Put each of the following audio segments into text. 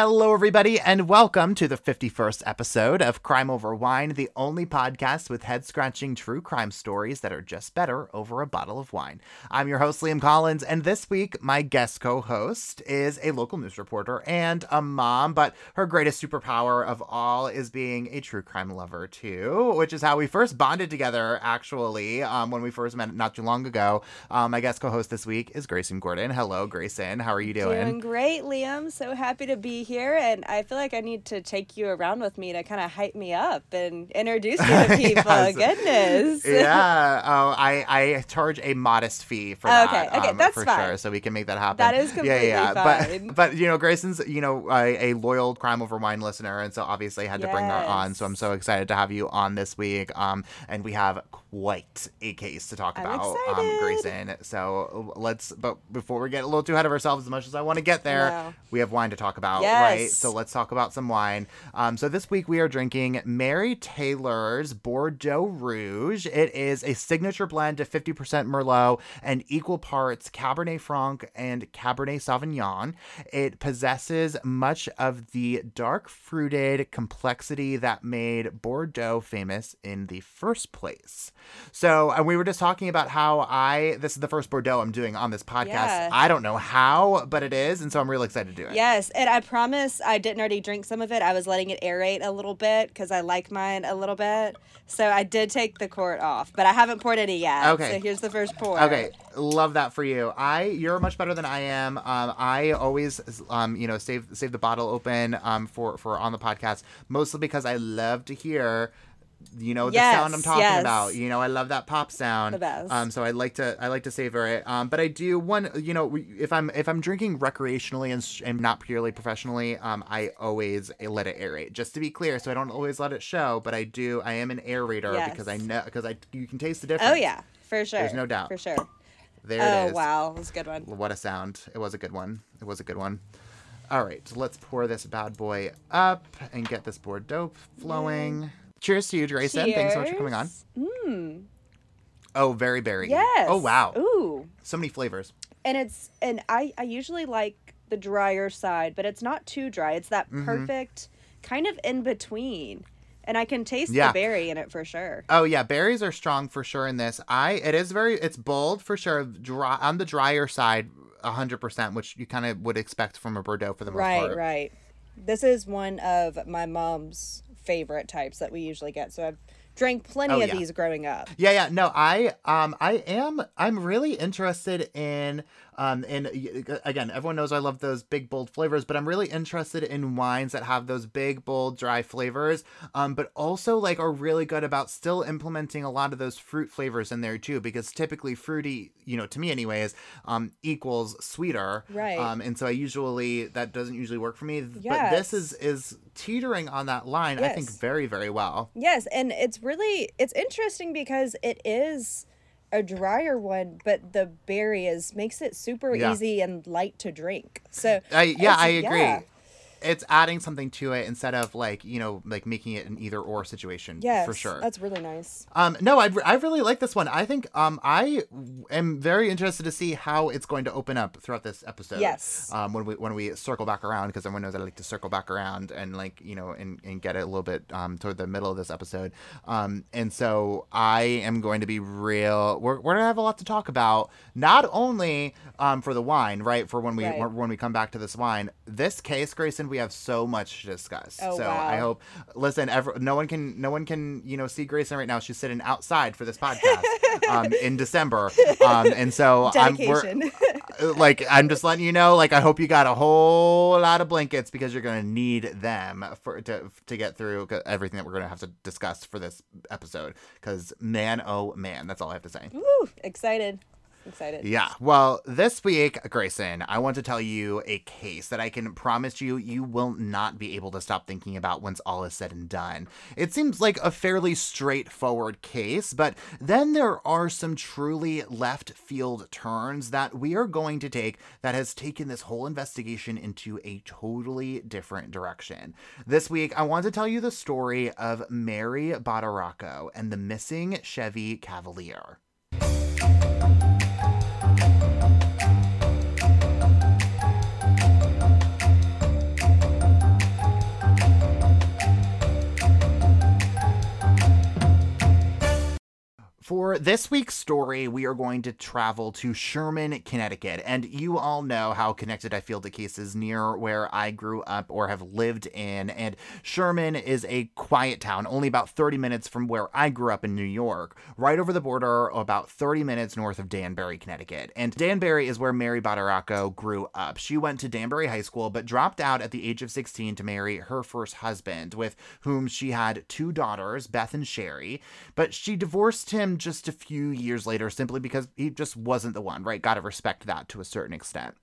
Hello, everybody, and welcome to the 51st episode of Crime Over Wine, the only podcast with head-scratching true crime stories that are just better over a bottle of wine. I'm your host, Liam Collins, and this week, my guest co-host is a local news reporter and a mom, but her greatest superpower of all is being a true crime lover, too, which is how we first bonded together, actually, when we first met not too long ago. My guest co-host this week is Gracyn Gordon. Hello, Gracyn. How are you doing? Doing great, Liam. So happy to be here, and I feel like I need to take you around with me to kind of hype me up and introduce you to people. Yes. Goodness. Yeah. Oh, I charge a modest fee for that. Okay, that's for fine. Sure, so we can make that happen. That is completely fine. But you know, Grayson's a loyal Crime Over Wine listener, and so obviously I had to bring her on. So I'm so excited to have you on this week. And we have quite a case to talk about, Gracyn. So before we get a little too ahead of ourselves, as much as I want to get there, we have wine to talk about. Right, so let's talk about some wine. So this week we are drinking Mary Taylor's Bordeaux Rouge. It is a signature blend of 50% Merlot and equal parts Cabernet Franc and Cabernet Sauvignon. It possesses much of the dark fruited complexity that made Bordeaux famous in the first place. So, and we were just talking about how this is the first Bordeaux I'm doing on this podcast. Yeah. I don't know how, but it is, and so I'm really excited to do it. Yes, and I promise I didn't already drink some of it. I was letting it aerate a little bit because I like mine a little bit. So I did take the quart off, but I haven't poured any yet. Okay. So here's the first pour. Okay. Love that for you. You're much better than I am. I always, save the bottle open for on the podcast, mostly because I love to hear the sound I'm talking about. You know, I love that pop sound. The best. So I like to savor it. But I do if I'm drinking recreationally and not purely professionally, I always let it aerate. Just to be clear, so I don't always let it show, but I do. I am an aerator because I know you can taste the difference. Oh yeah, for sure. There's no doubt. For sure. There it is. Oh wow, that was a good one. What a sound! It was a good one. It was a good one. All right, so let's pour this bad boy up and get this Bordeaux flowing. Mm. Cheers to you, Gracyn. Thanks so much for coming on. Mm. Oh, very berry. Yes. Oh, wow. Ooh. So many flavors. And I usually like the drier side, but it's not too dry. It's that perfect kind of in between. And I can taste the berry in it for sure. Oh yeah, berries are strong for sure in this. It's bold for sure, dry on the drier side 100%, which you kind of would expect from a Bordeaux for the most part. Right. This is one of my mom's favorite types that we usually get. So I've drank plenty of these growing up. Yeah. No, I'm really interested in again, everyone knows I love those big, bold flavors, but I'm really interested in wines that have those big, bold, dry flavors, but also like are really good about still implementing a lot of those fruit flavors in there too, because typically fruity, to me anyways, equals sweeter. Right. And so that doesn't usually work for me, but this is teetering on that line, I think very, very well. Yes. And it's interesting because it is a drier one, but the berry makes it super easy and light to drink. So I agree. Yeah. It's adding something to it instead of like making it an either or situation. Yes, for sure. That's really nice. No, I really like this one. I think I am very interested to see how it's going to open up throughout this episode. Yes. When we circle back around, because everyone knows I like to circle back around and and get it a little bit toward the middle of this episode. And so I am going to be real. We're gonna have a lot to talk about, not only for the wine, right? For when we come back to this wine, this case, Gracyn. We have so much to discuss. Oh, so wow. I hope. Listen, no one can see Gracyn right now. She's sitting outside for this podcast in December, and so I'm just letting you know. Like, I hope you got a whole lot of blankets because you're going to need them to get through everything that we're going to have to discuss for this episode. Because man, oh man, that's all I have to say. Woo! Excited. Yeah. Well, this week, Gracyn, I want to tell you a case that I can promise you will not be able to stop thinking about once all is said and done. It seems like a fairly straightforward case, but then there are some truly left field turns that we are going to take that has taken this whole investigation into a totally different direction. This week, I want to tell you the story of Mary Badaracco and the missing Chevy Cavalier. For this week's story, we are going to travel to Sherman, Connecticut, and you all know how connected I feel to cases near where I grew up or have lived in, and Sherman is a quiet town, only about 30 minutes from where I grew up in New York, right over the border, about 30 minutes north of Danbury, Connecticut, and Danbury is where Mary Badaracco grew up. She went to Danbury High School, but dropped out at the age of 16 to marry her first husband, with whom she had two daughters, Beth and Sherry, but she divorced him just a few years later, simply because he just wasn't the one, right? Gotta respect that to a certain extent.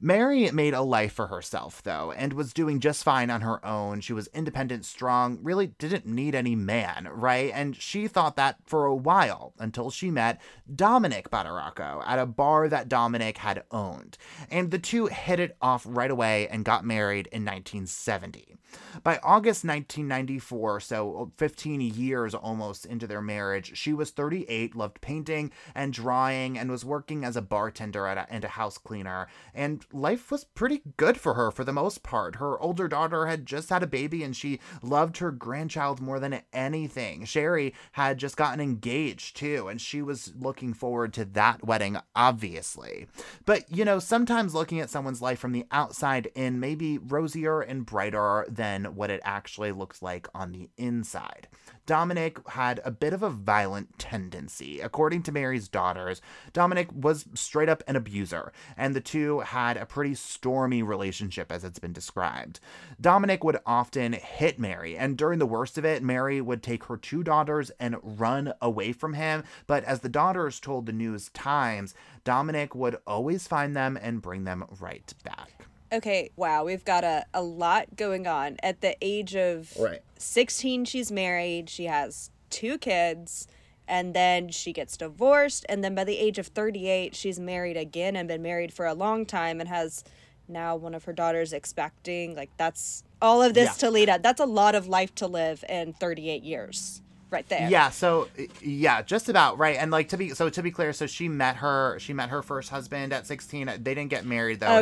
Mary made a life for herself, though, and was doing just fine on her own. She was independent, strong, really didn't need any man, right? And she thought that for a while, until she met Dominic Badaracco at a bar that Dominic had owned. And the two hit it off right away and got married in 1970. By August 1994, so 15 years almost into their marriage, she was 38, loved painting and drawing, and was working as a bartender and a house cleaner, and life was pretty good for her for the most part. Her older daughter had just had a baby and she loved her grandchild more than anything. Sherry had just gotten engaged too, and she was looking forward to that wedding, obviously. But, you know, sometimes looking at someone's life from the outside in may be rosier and brighter than what it actually looks like on the inside. Dominic had a bit of a violent tendency. According to Mary's daughters, Dominic was straight up an abuser, and the two had a pretty stormy relationship, as it's been described. Dominic would often hit Mary, and during the worst of it, Mary would take her two daughters and run away from him, but as the daughters told the News Times, Dominic would always find them and bring them right back. Okay, wow, we've got a lot going on. At the age of 16, she's married, she has two kids, and then she gets divorced, and then by the age of 38, she's married again and been married for a long time and has now one of her daughters expecting. Like, that's all of this to lead up. That's a lot of life to live in 38 years. Right there. Yeah. So, yeah, just about right. And like to be clear, so she met her first husband at 16. They didn't get married though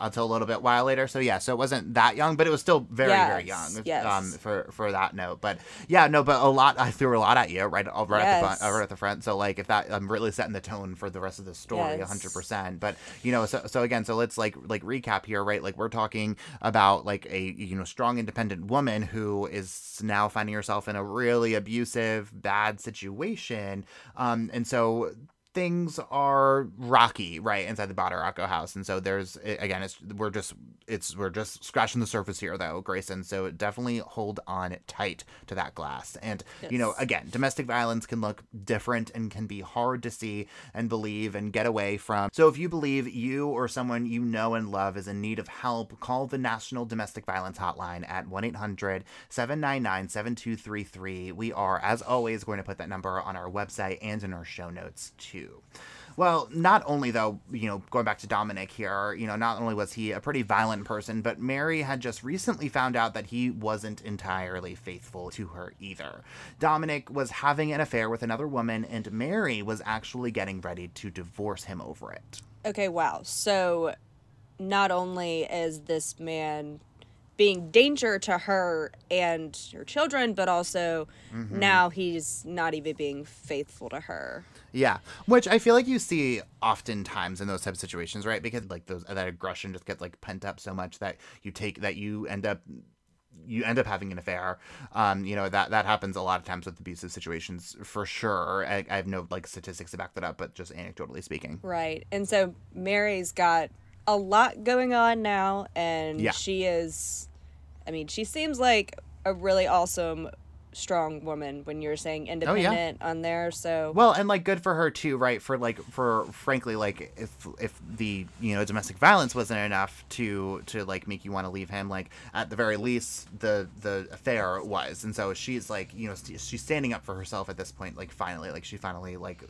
until a little bit while later. So yeah, so it wasn't that young, but it was still very very young. Yes. For that note, but yeah, no, but a lot. I threw a lot at you right at the front. So like if that, I'm really setting the tone for the rest of the story, 100%. But you know, so again, so let's like recap here, right? Like we're talking about like a strong independent woman who is now finding herself in a really abusive, bad situation. And so things are rocky right inside the Badaracco house, and so there's again we're just scratching the surface here though, Gracyn, so definitely hold on tight to that glass. And you know, again, domestic violence can look different and can be hard to see and believe and get away from. So if you believe you or someone you know and love is in need of help, call the National Domestic Violence Hotline at 1-800-799-7233. We are, as always, going to put that number on our website and in our show notes too. Well, not only though, you know, going back to Dominic here, you know, not only was he a pretty violent person, but Mary had just recently found out that he wasn't entirely faithful to her either. Dominic was having an affair with another woman, and Mary was actually getting ready to divorce him over it. Okay, wow. So not only is this man being danger to her and her children, but also now he's not even being faithful to her. Yeah, which I feel like you see oftentimes in those type of situations, right? Because like that aggression just gets like pent up so much that you end up having an affair. You know, that happens a lot of times with abusive situations for sure. I have no like statistics to back that up, but just anecdotally speaking. Right, and so Mary's got a lot going on now, and she is, I mean, she seems like a really awesome, strong woman when you're saying independent on there. So well, and like good for her too, right? For frankly, like if the domestic violence wasn't enough to like make you want to leave him, like at the very least the affair was, and so she's like she's standing up for herself at this point. Like finally, like she finally like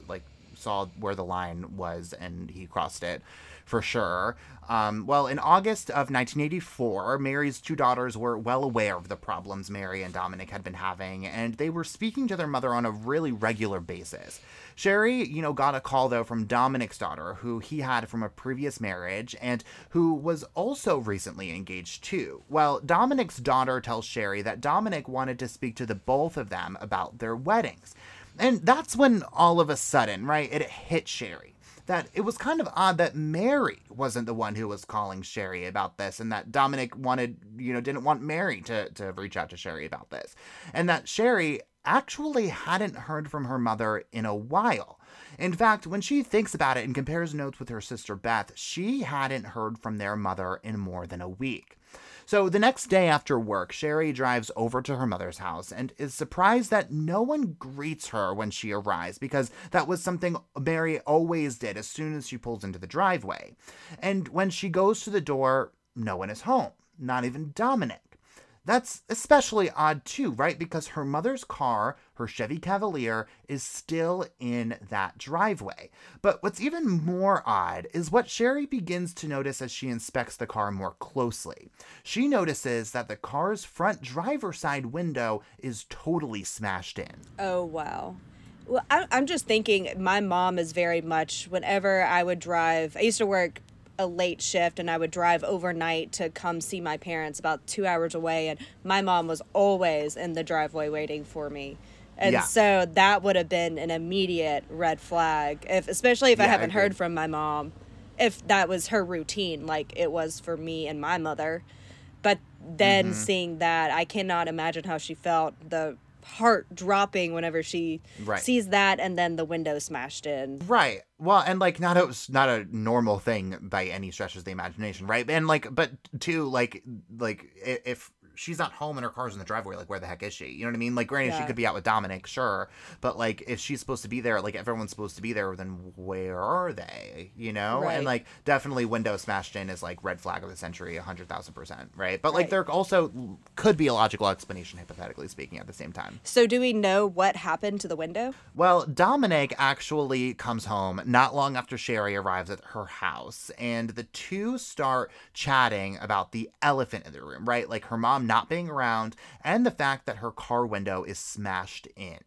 saw where the line was and he crossed it. For sure. Well, in August of 1984, Mary's two daughters were well aware of the problems Mary and Dominic had been having, and they were speaking to their mother on a really regular basis. Sherry, got a call, though, from Dominic's daughter, who he had from a previous marriage and who was also recently engaged, too. Well, Dominic's daughter tells Sherry that Dominic wanted to speak to the both of them about their weddings. And that's when all of a sudden, right, it hit Sherry that it was kind of odd that Mary wasn't the one who was calling Sherry about this, and that Dominic wanted, you know, didn't want Mary to reach out to Sherry about this, and that Sherry actually hadn't heard from her mother in a while. In fact, when she thinks about it and compares notes with her sister Beth, she hadn't heard from their mother in more than a week. So the next day after work, Sherry drives over to her mother's house and is surprised that no one greets her when she arrives, because that was something Mary always did as soon as she pulls into the driveway. And when she goes to the door, no one is home, not even Dominic. That's especially odd too, right? Because her mother's car, her Chevy Cavalier, is still in that driveway. But what's even more odd is what Sherry begins to notice as she inspects the car more closely. She notices that the car's front driver's side window is totally smashed in. Oh, wow. Well, I'm just thinking my mom is very much, whenever I would drive, I used to work a late shift and I would drive overnight to come see my parents about 2 hours away, and my mom was always in the driveway waiting for me. And yeah, so that would have been an immediate red flag, especially if I haven't heard from my mom, if that was her routine like it was for me and my mother. But then seeing that, I cannot imagine how she felt, the heart dropping whenever she sees that, and then the window smashed in. Right. Well, and like not a normal thing by any stretch of the imagination, right? And like, but too, like if she's not home and her car's in the driveway, like where the heck is she? You know what I mean? Like, granted, she could be out with Dominic, sure, but like if she's supposed to be there, like everyone's supposed to be there, then where are they? You know? Right. And like definitely window smashed in is like red flag of the century, 100,000%, right? But like there also could be a logical explanation, hypothetically speaking, at the same time. So do we know what happened to the window? Well, Dominic actually comes home not long after Sherry arrives at her house, and the two start chatting about the elephant in the room, right? Like her mom not being around and the fact that her car window is smashed in.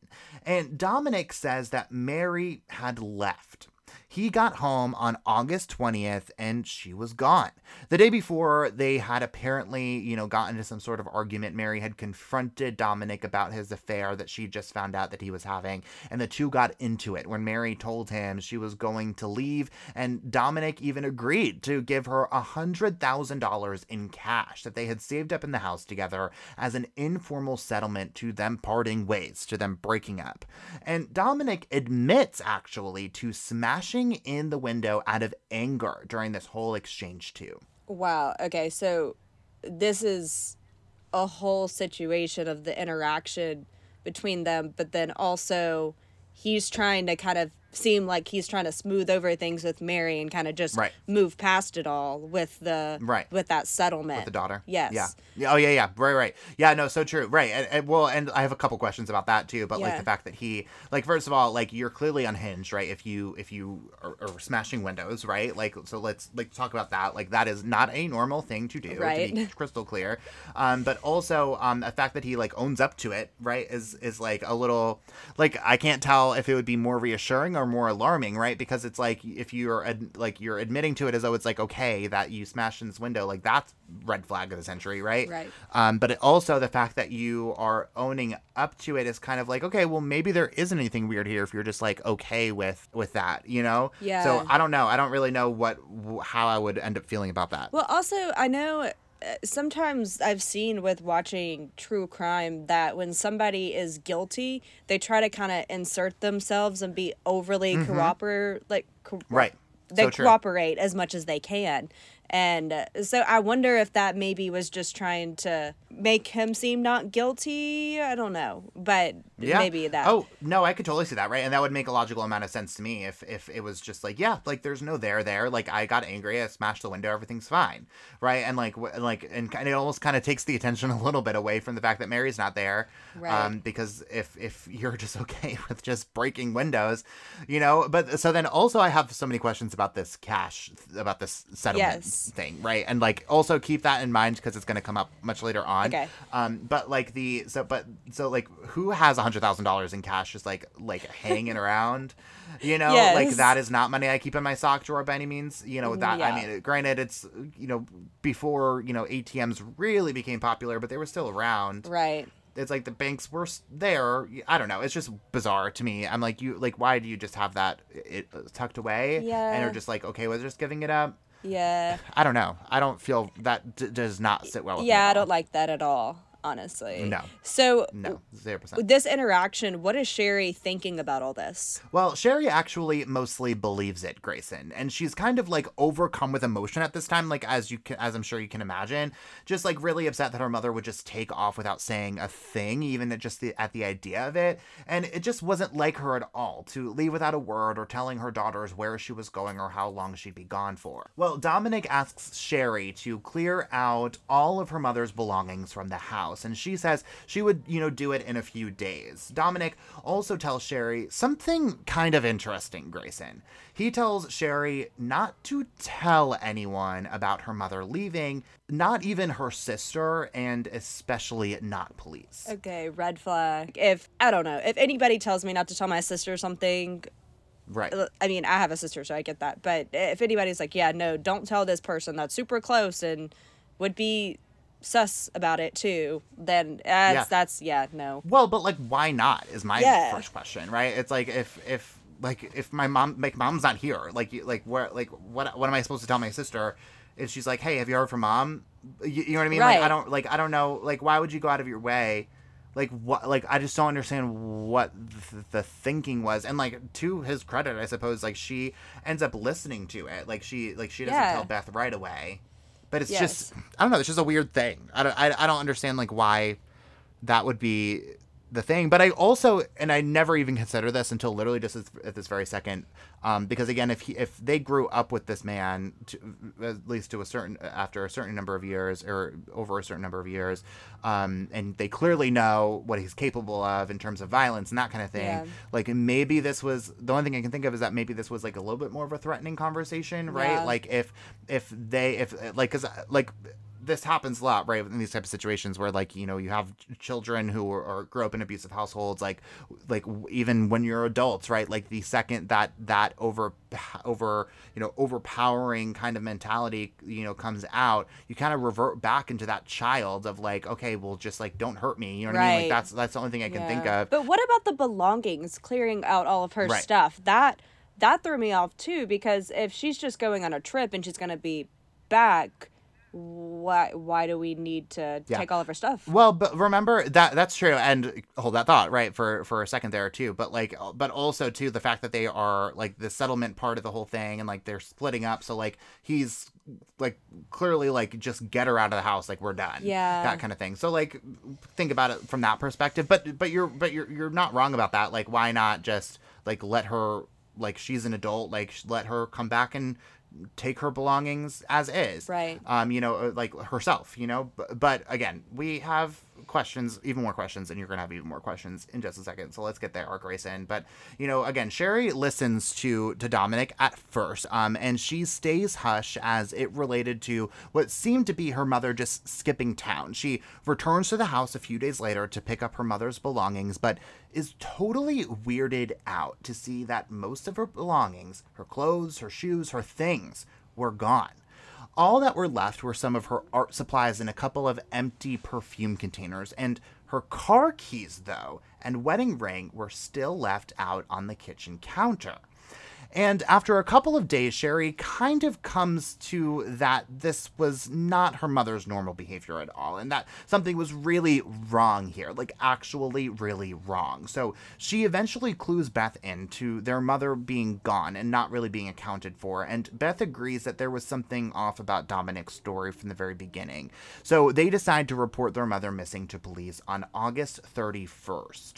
And Dominic says that Mary had left. He got home on August 20th and she was gone. The day before, they had apparently, you know, gotten into some sort of argument. Mary had confronted Dominic about his affair that she just found out that he was having, and the two got into it when Mary told him she was going to leave, and Dominic even agreed to give her $100,000 in cash that they had saved up in the house together as an informal settlement to them parting ways, to them breaking up. And Dominic admits actually to smashing in the window out of anger during this whole exchange too. Wow. Okay, so this is a whole situation of the interaction between them, but then also he's trying to kind of seem like he's trying to smooth over things with Mary and kind of just move past it all with the with that settlement with the daughter. Yes. Yeah. Oh yeah. Yeah. Right. Yeah. No. So true. Right. And well, and I have a couple questions about that too. But like the fact that he, like, first of all, like, you're clearly unhinged, right? If you are smashing windows, right? Like, so let's like talk about that. Like, that is not a normal thing to do. Right. To be crystal clear. But also the fact that he like owns up to it, right? Is like a little, like, I can't tell if it would be more reassuring or more alarming, right? Because it's like if you're you're admitting to it as though it's like, okay, that you smashed in this window, like that's red flag of the century, right? Right. But it also, the fact that you are owning up to it is kind of like, okay, well, maybe there isn't anything weird here if you're just like okay with that, you know? Yeah. So I don't know. I don't really know how I would end up feeling about that. Well, also, I know sometimes I've seen with watching true crime that when somebody is guilty, they try to kind of insert themselves and be overly cooperate as much as they can. And so I wonder if that maybe was just trying to make him seem not guilty. I don't know, but maybe that. Oh, no, I could totally see that, right? And that would make a logical amount of sense to me if it was just like, yeah, like there's no there. Like, I got angry, I smashed the window, everything's fine, right? And and it almost kind of takes the attention a little bit away from the fact that Mary's not there, right? Because if you're just okay with just breaking windows, you know. But so then also I have so many questions about this cash, about this settlement. Yes. Thing, right? And like also keep that in mind because it's going to come up much later on. Okay. But who has $100,000 in cash just like hanging around, you know? Yes. Like, that is not money I keep in my sock drawer by any means, you know. That I mean, granted, it's, you know, before, you know, ATMs really became popular, but they were still around, right? it's like the banks were there. I don't know. It's just bizarre to me. I'm like, you like, why do you just have that tucked away? Yeah. And are just like, okay, we're just giving it up. Yeah. I don't know. I don't feel that does not sit well with me. Yeah, I don't like that at all, honestly. No. So, no, 0%. This interaction, what is Sherry thinking about all this? Well, Sherry actually mostly believes it, Gracyn, and she's kind of like overcome with emotion at this time, like as I'm sure you can imagine, just like really upset that her mother would just take off without saying a thing, even at just the idea of it. And it just wasn't like her at all to leave without a word or telling her daughters where she was going or how long she'd be gone for. Well, Dominic asks Sherry to clear out all of her mother's belongings from the house. And she says she would, do it in a few days. Dominic also tells Sherry something kind of interesting, Gracyn. He tells Sherry not to tell anyone about her mother leaving, not even her sister, and especially not police. Okay, red flag. If anybody tells me not to tell my sister something... Right. I mean, I have a sister, so I get that. But if anybody's like, yeah, no, don't tell this person that's super close and would be... sus about it too, then no. Well, but like, why not is my first question, right? It's like if my mom's not here, what am I supposed to tell my sister? If she's like, hey, have you heard from mom? You know what I mean? Right. Like, I don't know. Like, why would you go out of your way? Like what? Like I just don't understand what the thinking was. And like to his credit, I suppose, like she ends up listening to it. Like she doesn't tell Beth right away. But it's just, I don't know, it's just a weird thing. I don't understand, like, why that would be the thing. But I also, and I never even considered this until literally just at this very second, because, again, if they grew up with this man, after a certain number of years or over a certain number of years, and they clearly know what he's capable of in terms of violence and that kind of thing, like, maybe this was, the only thing I can think of is that maybe this was, like, a little bit more of a threatening conversation, right? Yeah. Like, because this happens a lot, right, in these types of situations where, like, you have children who grow up in abusive households, like even when you're adults, right? Like the second that overpowering kind of mentality, comes out, you kind of revert back into that child of like, okay, well, just like don't hurt me, what I mean? Like that's the only thing I can think of. But what about the belongings, clearing out all of her stuff? That threw me off too, because if she's just going on a trip and she's gonna be back. Why do we need to take all of her stuff? Well, but remember that's true, and hold that thought right for a second there too. But like, but also too, the fact that they are like the settlement part of the whole thing, and like they're splitting up. So like he's like clearly like just get her out of the house, like we're done, that kind of thing. So like think about it from that perspective. But you're not wrong about that. Like why not just like let her, like she's an adult, like let her come back and take her belongings as is, right? Like herself, but again, we have questions, even more questions, and you're gonna have even more questions in just a second, so let's get there, Gracyn. But again, Sherry listens to Dominic at first, and she stays hush as it related to what seemed to be her mother just skipping town. She returns to the house a few days later to pick up her mother's belongings, but is totally weirded out to see that most of her belongings, her clothes, her shoes, her things, were gone. All that were left were some of her art supplies and a couple of empty perfume containers, and her car keys, though, and wedding ring were still left out on the kitchen counter. And after a couple of days, Sherry kind of comes to that this was not her mother's normal behavior at all, and that something was really wrong here, like actually really wrong. So she eventually clues Beth in to their mother being gone and not really being accounted for, and Beth agrees that there was something off about Dominic's story from the very beginning. So they decide to report their mother missing to police on August 31st.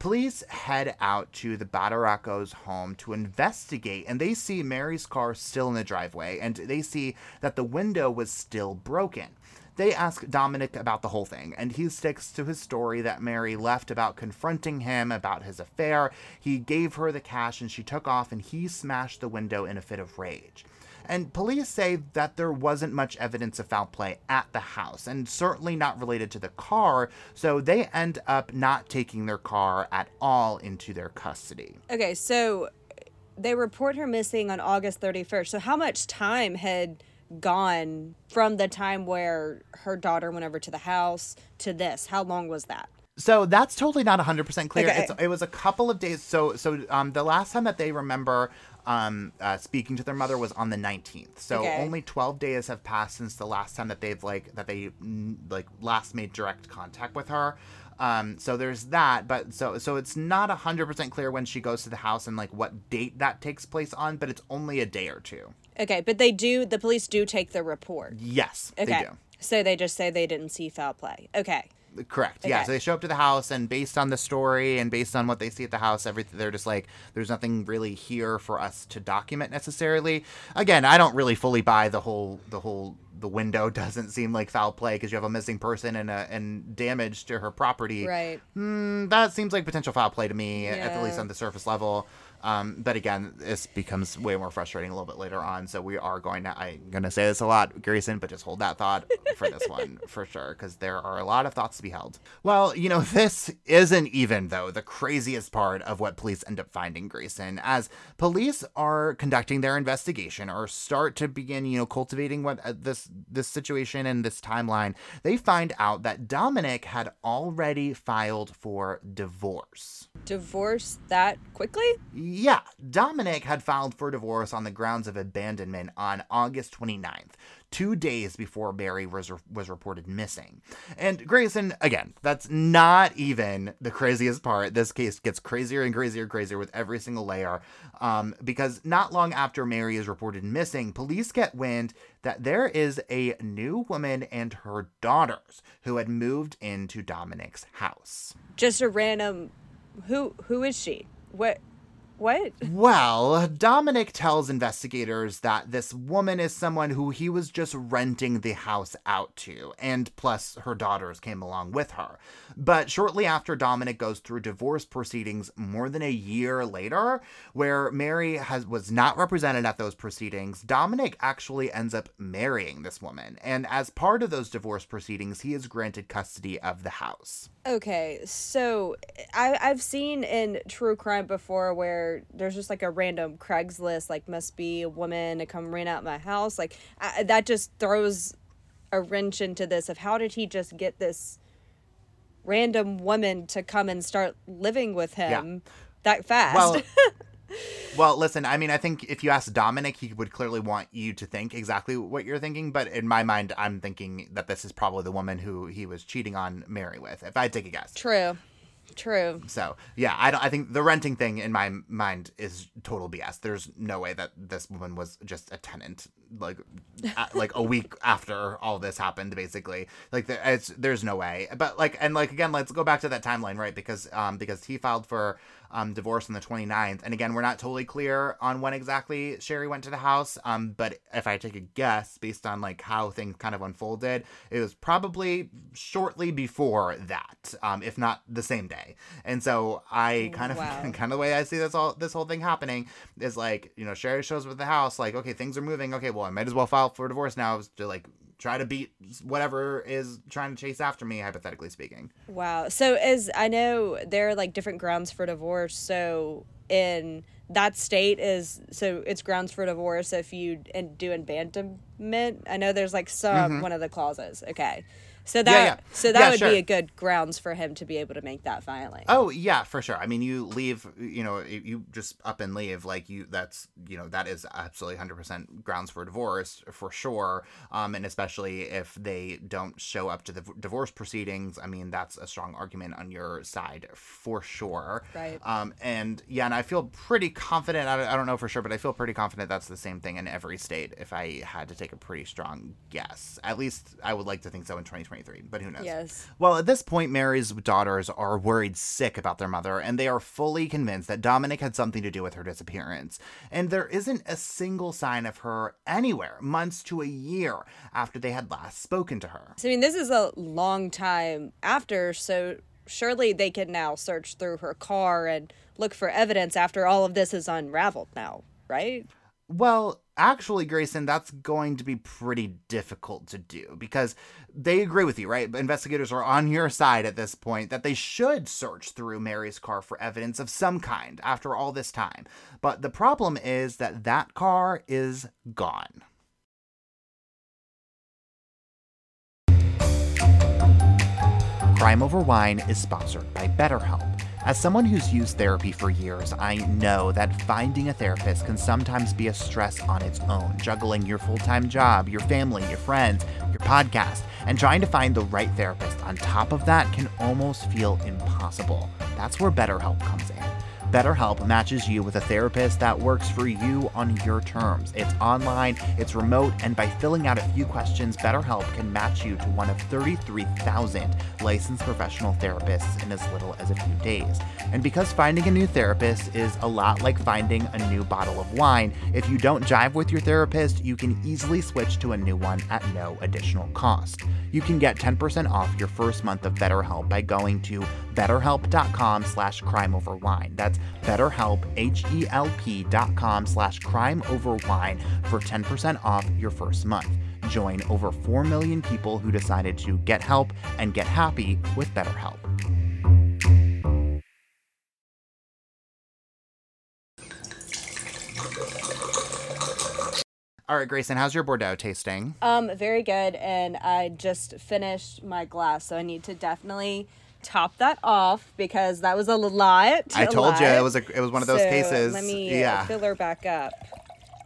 Police head out to the Badaracco's home to investigate, and they see Mary's car still in the driveway, and they see that the window was still broken. They ask Dominic about the whole thing, and he sticks to his story that Mary left about confronting him about his affair. He gave her the cash, and she took off, and he smashed the window in a fit of rage. And police say that there wasn't much evidence of foul play at the house, and certainly not related to the car, so they end up not taking their car at all into their custody. Okay, so they report her missing on August 31st. So how much time had gone from the time where her daughter went over to the house to this? How long was that? So that's totally not 100% clear. Okay. It was a couple of days. So the last time that they remember speaking to their mother was on the 19th. So only 12 days have passed since the last time that they've that they last made direct contact with her. So there's that, but so it's not 100% clear when she goes to the house and what date that takes place on, but it's only a day or two. Okay. But the police do take the report. Yes. Okay. They do. So they just say they didn't see foul play. Okay. Correct. Okay. Yeah. So they show up to the house, and based on the story and based on what they see at the house, everything, they're just like, there's nothing really here for us to document necessarily. Again, I don't really fully buy the window doesn't seem like foul play because you have a missing person and damage to her property. Right. That seems like potential foul play to me, at least on the surface level. But again, this becomes way more frustrating a little bit later on. So I'm going to say this a lot, Gracyn, but just hold that thought for this one for sure, because there are a lot of thoughts to be held. Well, this isn't even, though, the craziest part of what police end up finding, Gracyn. As police are conducting their investigation or start to begin, cultivating what this situation and this timeline, they find out that Dominic had already filed for divorce. Divorce that quickly? Yeah, Dominic had filed for divorce on the grounds of abandonment on August 29th, 2 days before Mary was reported missing. And Gracyn, again, that's not even the craziest part. This case gets crazier and crazier and crazier with every single layer, because not long after Mary is reported missing, police get wind that there is a new woman and her daughters who had moved into Dominic's house. Just a random... Who is she? What? Well, Dominic tells investigators that this woman is someone who he was just renting the house out to, and plus her daughters came along with her. But shortly after, Dominic goes through divorce proceedings more than a year later, where Mary was not represented at those proceedings. Dominic actually ends up marrying this woman, and as part of those divorce proceedings, he is granted custody of the house. Okay, so I've seen in true crime before where there's just a random Craigslist, must be a woman to come rent out my house. That just throws a wrench into this of how did he just get this random woman to come and start living with him that fast? Well, well, listen, I mean, I think if you ask Dominic, he would clearly want you to think exactly what you're thinking. But in my mind, I'm thinking that this is probably the woman who he was cheating on Mary with, if I take a guess. True. So, yeah, I think the renting thing in my mind is total BS. There's no way that this woman was just a tenant, a week after all this happened, basically. There's no way. But, again, let's go back to that timeline, right? Because he filed for divorce on the 29th. And, again, we're not totally clear on when exactly Sherry went to the house. But if I take a guess, based on, how things kind of unfolded, it was probably shortly before that, if not the same day. And so I kind of the way I see this whole thing happening is Sherry shows up at the house, okay, things are moving. Okay, well, I might as well file for divorce now to try to beat whatever is trying to chase after me, hypothetically speaking. Wow. So as I know, there are different grounds for divorce. So in that state it's grounds for divorce if you do abandonment. I know there's some one of the clauses. Okay. So that would be a good grounds for him to be able to make that filing. Oh, yeah, for sure. I mean, you leave, you just up and leave that is absolutely 100% grounds for divorce for sure. And especially if they don't show up to the divorce proceedings. I mean, that's a strong argument on your side for sure. Right. And I feel pretty confident. I don't know for sure, but I feel pretty confident that's the same thing in every state. If I had to take a pretty strong guess, at least I would like to think so in 2020. But who knows? Yes. Well, at this point, Mary's daughters are worried sick about their mother, and they are fully convinced that Dominic had something to do with her disappearance. And there isn't a single sign of her anywhere, months to a year after they had last spoken to her. So, I mean, this is a long time after, so surely they can now search through her car and look for evidence after all of this is unraveled now, right? Well, actually, Gracyn, that's going to be pretty difficult to do because they agree with you, right? Investigators are on your side at this point that they should search through Mary's car for evidence of some kind after all this time. But the problem is that car is gone. Crime Over Wine is sponsored by BetterHelp. As someone who's used therapy for years, I know that finding a therapist can sometimes be a stress on its own, juggling your full-time job, your family, your friends, your podcast, and trying to find the right therapist on top of that can almost feel impossible. That's where BetterHelp comes in. BetterHelp matches you with a therapist that works for you on your terms. It's online, it's remote, and by filling out a few questions, BetterHelp can match you to one of 33,000 licensed professional therapists in as little as a few days. And because finding a new therapist is a lot like finding a new bottle of wine, if you don't jive with your therapist, you can easily switch to a new one at no additional cost. You can get 10% off your first month of BetterHelp by going to BetterHelp.com/crimeoverwine. That's BetterHelp, HELP.com/crimeoverwine for 10% off your first month. Join over 4 million people who decided to get help and get happy with BetterHelp. All right, Gracyn, how's your Bordeaux tasting? Very good, and I just finished my glass, so I need to definitely top that off because that was a lot. I told you it was one of those cases. Let me fill her back up.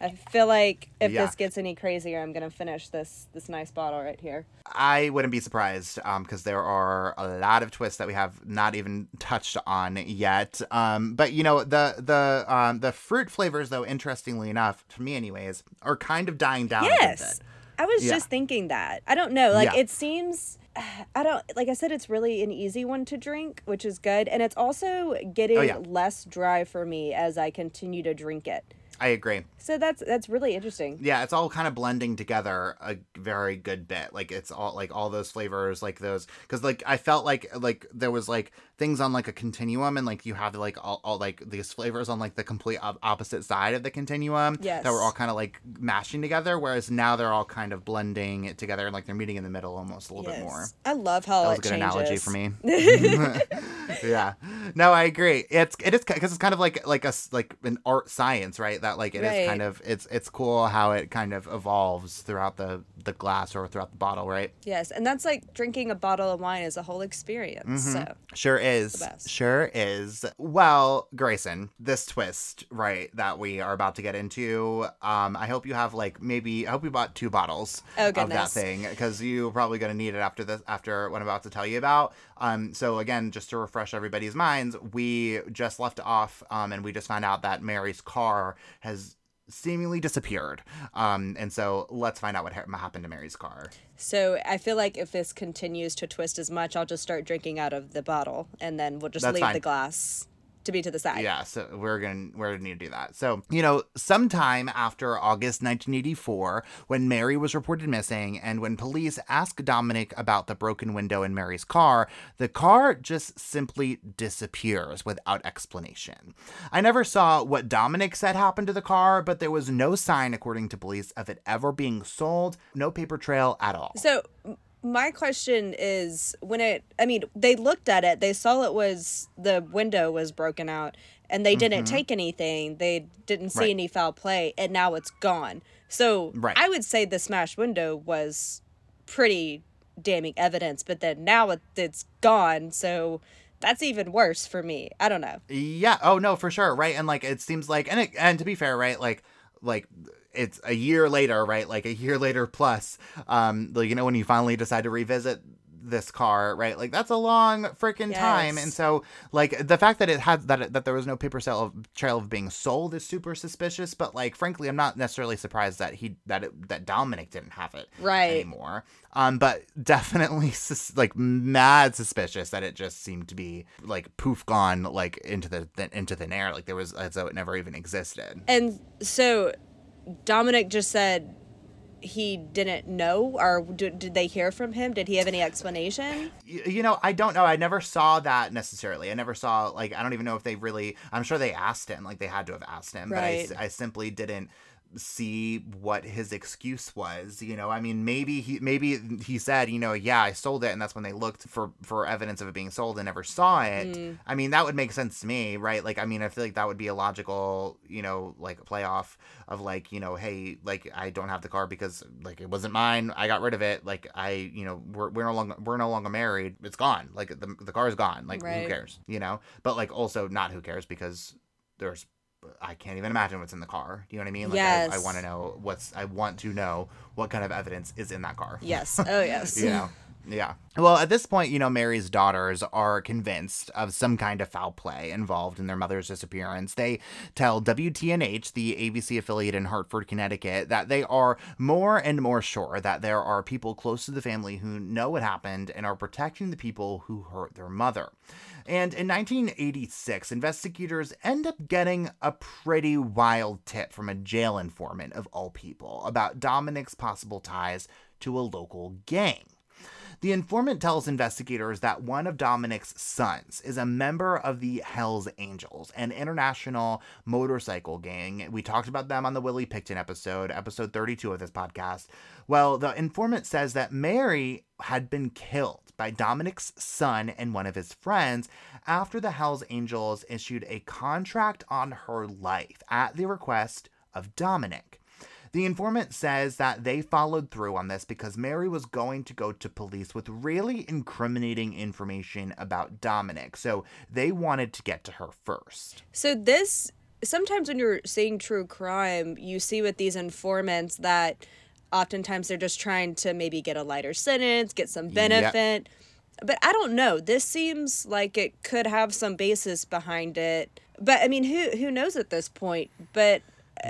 I feel like if this gets any crazier, I'm gonna finish this nice bottle right here. I wouldn't be surprised because there are a lot of twists that we have not even touched on yet. But you know the fruit flavors, though, interestingly enough, to me anyways, are kind of dying down. Yes, I was just thinking that. I don't know. It seems. I don't, like I said, it's really an easy one to drink, which is good. And it's also getting less dry for me as I continue to drink it. I agree. So that's really interesting. Yeah, it's all kind of blending together a very good bit. Like it's all like all those flavors, like those, because like I felt like there was like things on like a continuum, and like you have like all like these flavors on like the complete opposite side of the continuum. Yes. That were all kind of like mashing together, whereas now they're all kind of blending it together and like they're meeting in the middle almost a little bit more. I love how that was a good analogy for me. Yeah. No, I agree. It is because it's kind of like an art science, right? That is kind of it's cool how it kind of evolves throughout the glass or throughout the bottle, right? Yes, and that's like drinking a bottle of wine is a whole experience. Mm-hmm. So sure is. Well, Gracyn, this twist, right, that we are about to get into. I hope you have bought 2 bottles of that thing because you're probably going to need it after what I'm about to tell you about. So again, just to refresh everybody's minds, we just left off and we just found out that Mary's car has seemingly disappeared. And so let's find out what happened to Mary's car. So I feel like if this continues to twist as much, I'll just start drinking out of the bottle and then we'll just the glass to be to the side. Yeah, so we're gonna need to do that. So, you know, sometime after August 1984, when Mary was reported missing and when police asked Dominic about the broken window in Mary's car, the car just simply disappears without explanation. I never saw what Dominic said happened to the car, but there was no sign, according to police, of it ever being sold, no paper trail at all. So my question is, they looked at it, they saw it was, the window was broken out, and they didn't take anything, they didn't see any foul play, and now it's gone. So I would say the smashed window was pretty damning evidence, but then now it's gone, so that's even worse for me. I don't know. Yeah, oh no, for sure, right? And like, it seems like, and to be fair, right, like it's a year later, right? Like a year later plus, you know, when you finally decide to revisit this car, right? Like that's a long freaking time. And so like the fact that it had that there was no paper trail of being sold is super suspicious, but like, frankly, I'm not necessarily surprised that that Dominic didn't have it anymore. But definitely like mad suspicious that it just seemed to be like poof gone, like into thin air. Like there was, as though it never even existed. And so Dominic just said he didn't know, or did they hear from him? Did he have any explanation? You know, I don't know. I never saw that necessarily. I never saw, like, I don't even know if they really, I'm sure they asked him, like they had to have asked him, but I simply didn't see what his excuse was. You know, I mean, maybe he said, you know, yeah, I sold it, and that's when they looked for evidence of it being sold and never saw it. Mm. I mean, that would make sense to me, right? Like, I mean, I feel like that would be a logical, you know, like, playoff of, like, you know, hey, like, I don't have the car because, like, it wasn't mine. I got rid of it. Like, I, you know, we're no longer married. It's gone. Like, the car is gone. Like, right. Who cares? You know? But, like, also not who cares, because there's, I can't even imagine what's in the car. Do you know what I mean? Like, yes. I want to know what kind of evidence is in that car. Yes. Oh, yes. You know? Yeah. Well, at this point, you know, Mary's daughters are convinced of some kind of foul play involved in their mother's disappearance. They tell WTNH, the ABC affiliate in Hartford, Connecticut, that they are more and more sure that there are people close to the family who know what happened and are protecting the people who hurt their mother. And in 1986, investigators end up getting a pretty wild tip from a jail informant, of all people, about Dominic's possible ties to a local gang. The informant tells investigators that one of Dominic's sons is a member of the Hells Angels, an international motorcycle gang. We talked about them on the Willie Pickton episode, episode 32 of this podcast. Well, the informant says that Mary had been killed by Dominic's son and one of his friends after the Hells Angels issued a contract on her life at the request of Dominic. The informant says that they followed through on this because Mary was going to go to police with really incriminating information about Dominic. So they wanted to get to her first. So this, sometimes when you're seeing true crime, you see with these informants that oftentimes they're just trying to maybe get a lighter sentence, get some benefit. Yep. But I don't know. This seems like it could have some basis behind it. But I mean, who knows at this point? But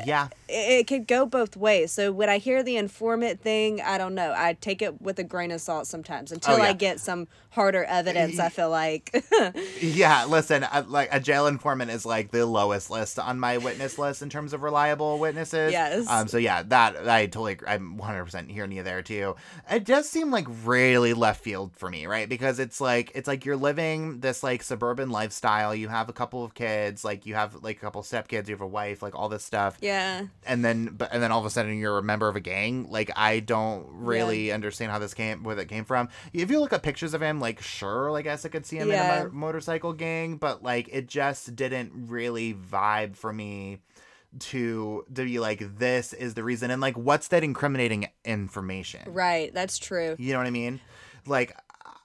yeah, it could go both ways. So when I hear the informant thing, I don't know. I take it with a grain of salt sometimes until I get some harder evidence, I feel like. Yeah, listen, like a jail informant is like the lowest list on my witness list in terms of reliable witnesses. Yes. So yeah, that I totally agree. I'm 100% hearing you there too. It does seem like really left field for me, right? Because it's like you're living this like suburban lifestyle. You have a couple of kids, like you have like a couple stepkids, you have a wife, like all this stuff. Yeah. And then all of a sudden you're a member of a gang. Like, I don't really understand how this came, where that came from. If you look at pictures of him, like, sure, I guess I could see him in a motorcycle gang, but like it just didn't really vibe for me to be like, this is the reason. And like, what's that incriminating information? Right. That's true. You know what I mean? Like,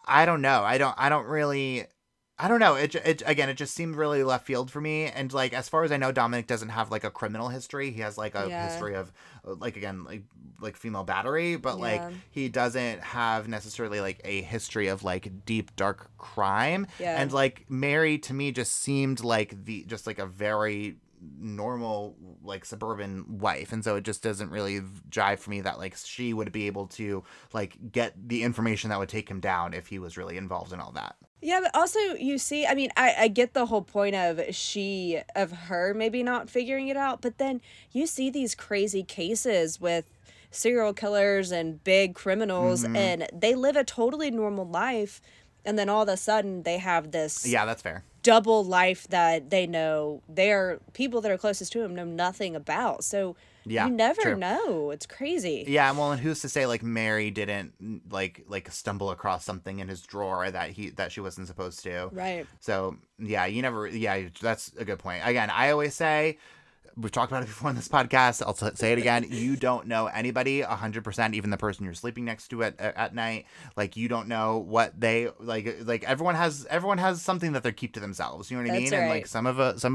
I don't know. I don't know. It just seemed really left field for me. And like, as far as I know, Dominic doesn't have like a criminal history. He has like a history of like female battery, but like he doesn't have necessarily like a history of like deep dark crime. Yeah. And like Mary to me just seemed like just like a very normal like suburban wife, and so it just doesn't really jive for me that like she would be able to like get the information that would take him down if he was really involved in all that. Yeah, but also you see, I mean, I get the whole point of her maybe not figuring it out, but then you see these crazy cases with serial killers and big criminals, mm-hmm. and they live a totally normal life, and then all of a sudden they have this that's fair. Double life that they know their people that are closest to him know nothing about. So you never know. It's crazy. Yeah, well, and who's to say like Mary didn't like stumble across something in his drawer that she wasn't supposed to. Right. So that's a good point. Again, I always say, we've talked about it before on this podcast, I'll say it again, you don't know anybody 100%, even the person you're sleeping next to at night. Like, you don't know what they like everyone has something that they keep to themselves, you know what I mean? Right. And like some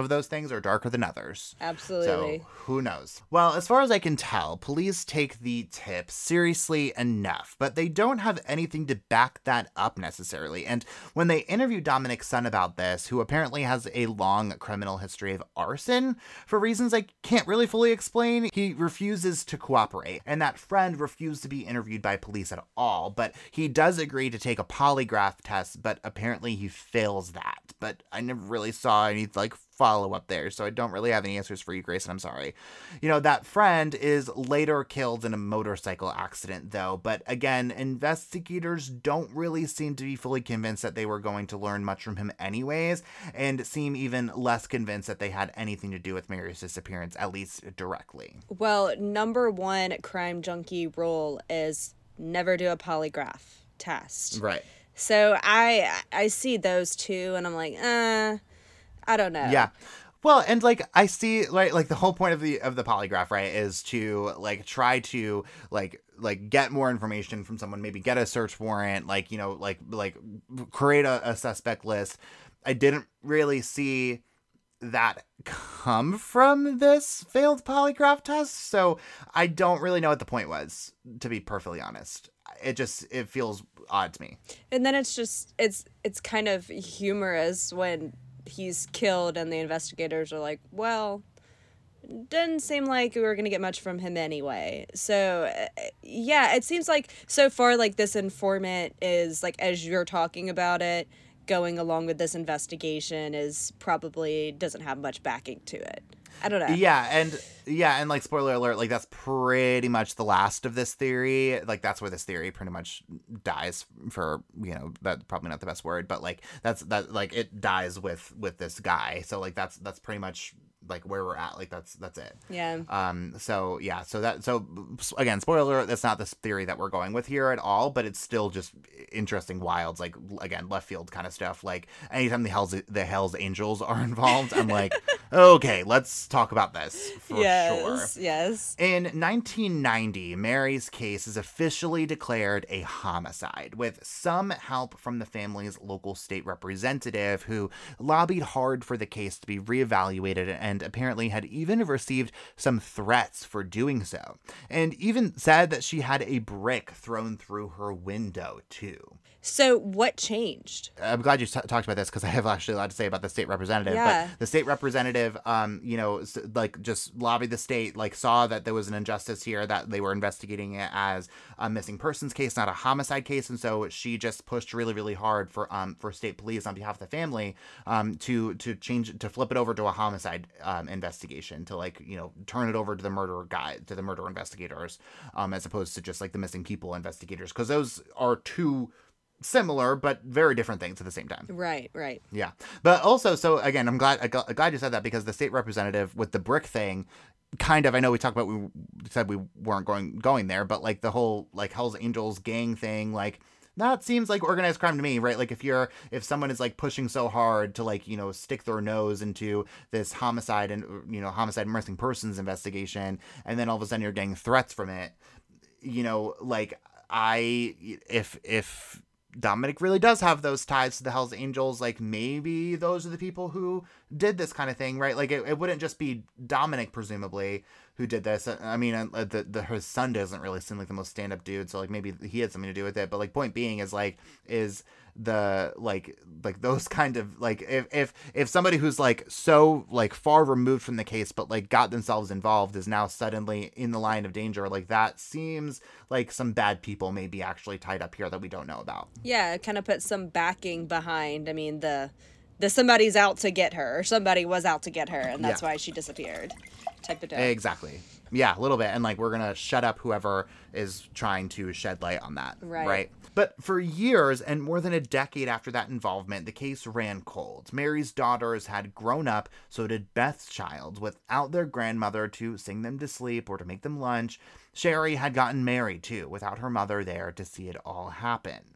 of those things are darker than others. Absolutely. So who knows? Well, as far as I can tell, police take the tip seriously enough, but they don't have anything to back that up necessarily. And when they interview Dominic's son about this, who apparently has a long criminal history of arson for reasons I can't really fully explain, he refuses to cooperate, and that friend refused to be interviewed by police at all, but he does agree to take a polygraph test, but apparently he fails that. But I never really saw any like follow up there, so I don't really have any answers for you, Gracyn. I'm sorry. You know, that friend is later killed in a motorcycle accident, though. But again, investigators don't really seem to be fully convinced that they were going to learn much from him anyways, and seem even less convinced that they had anything to do with Mary's disappearance, at least directly. Well, number one crime junkie rule is never do a polygraph test. Right. So I see those two, and I'm like, I don't know. Yeah. Well, and like I see like the whole point of the polygraph, right, is to like try to like get more information from someone, maybe get a search warrant, like, you know, like create a suspect list. I didn't really see that come from this failed polygraph test, so I don't really know what the point was, to be perfectly honest. It feels odd to me. And then it's kind of humorous when he's killed and the investigators are like, well, didn't seem like we were going to get much from him anyway. So, yeah, it seems like so far, like, this informant is, like, as you're talking about it, going along with this investigation is probably doesn't have much backing to it. I don't know. Yeah, and like, spoiler alert, like, that's pretty much the last of this theory. Like, that's where this theory pretty much dies for, you know, that's probably not the best word, but like that's like it dies with this guy. So like that's pretty much like where we're at. Like that's it. Yeah. So yeah. So again, spoiler alert, that's not this theory that we're going with here at all. But it's still just interesting, wilds, like, again, left field kind of stuff. Like, anytime the Hells Angels are involved, I'm like, okay, let's talk about this for sure. Yes. In 1990, Mary's case is officially declared a homicide, with some help from the family's local state representative, who lobbied hard for the case to be reevaluated and apparently had even received some threats for doing so, and even said that she had a brick thrown through her window, too. So what changed? I'm glad you talked about this, because I have actually a lot to say about the state representative. Yeah. But the state representative, you know, like, just lobbied the state, like, saw that there was an injustice here, that they were investigating it as a missing persons case, not a homicide case. And so she just pushed really, really hard for state police on behalf of the family to change, to flip it over to a homicide investigation, to, like, you know, turn it over to the murder guy, to the murder investigators, as opposed to just like the missing people investigators, because those are two similar but very different things at the same time. Right. Yeah. But also, so again, I'm glad you said that, because the state representative with the brick thing, kind of, I know we talked about, we said we weren't going there, but like the whole like Hells Angels gang thing, like, that seems like organized crime to me, right? Like, if someone is like pushing so hard to, like, you know, stick their nose into this homicide and, you know, homicide and missing persons investigation, and then all of a sudden you're getting threats from it, you know, like, if Dominic really does have those ties to the Hells Angels, like, maybe those are the people who did this kind of thing, right? Like, it wouldn't just be Dominic, presumably, who did this. I mean, his son doesn't really seem like the most stand-up dude, so, like, maybe he had something to do with it. But, like, point being is, like, is those kind of, like, if somebody who's, like, so, like, far removed from the case but, like, got themselves involved is now suddenly in the line of danger, like, that seems like some bad people may be actually tied up here that we don't know about. Yeah, it kind of puts some backing behind, I mean, the somebody's out to get her, or somebody was out to get her, and that's why she disappeared type of day. Exactly. Yeah, a little bit. And, like, we're going to shut up whoever is trying to shed light on that. Right. But for years and more than a decade after that involvement, the case ran cold. Mary's daughters had grown up, so did Beth's child, without their grandmother to sing them to sleep or to make them lunch. Sherry had gotten married, too, without her mother there to see it all happen.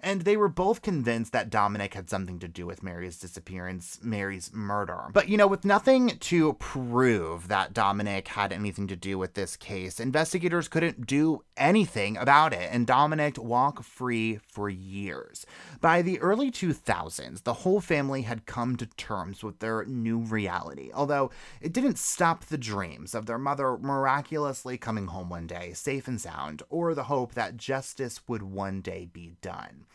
And they were both convinced that Dominic had something to do with Mary's disappearance, Mary's murder. But, you know, with nothing to prove that Dominic had anything to do with this case, investigators couldn't do anything about it, and Dominic walked free for years. By the early 2000s, the whole family had come to terms with their new reality, although it didn't stop the dreams of their mother miraculously coming home one day, safe and sound, or the hope that justice would one day be done.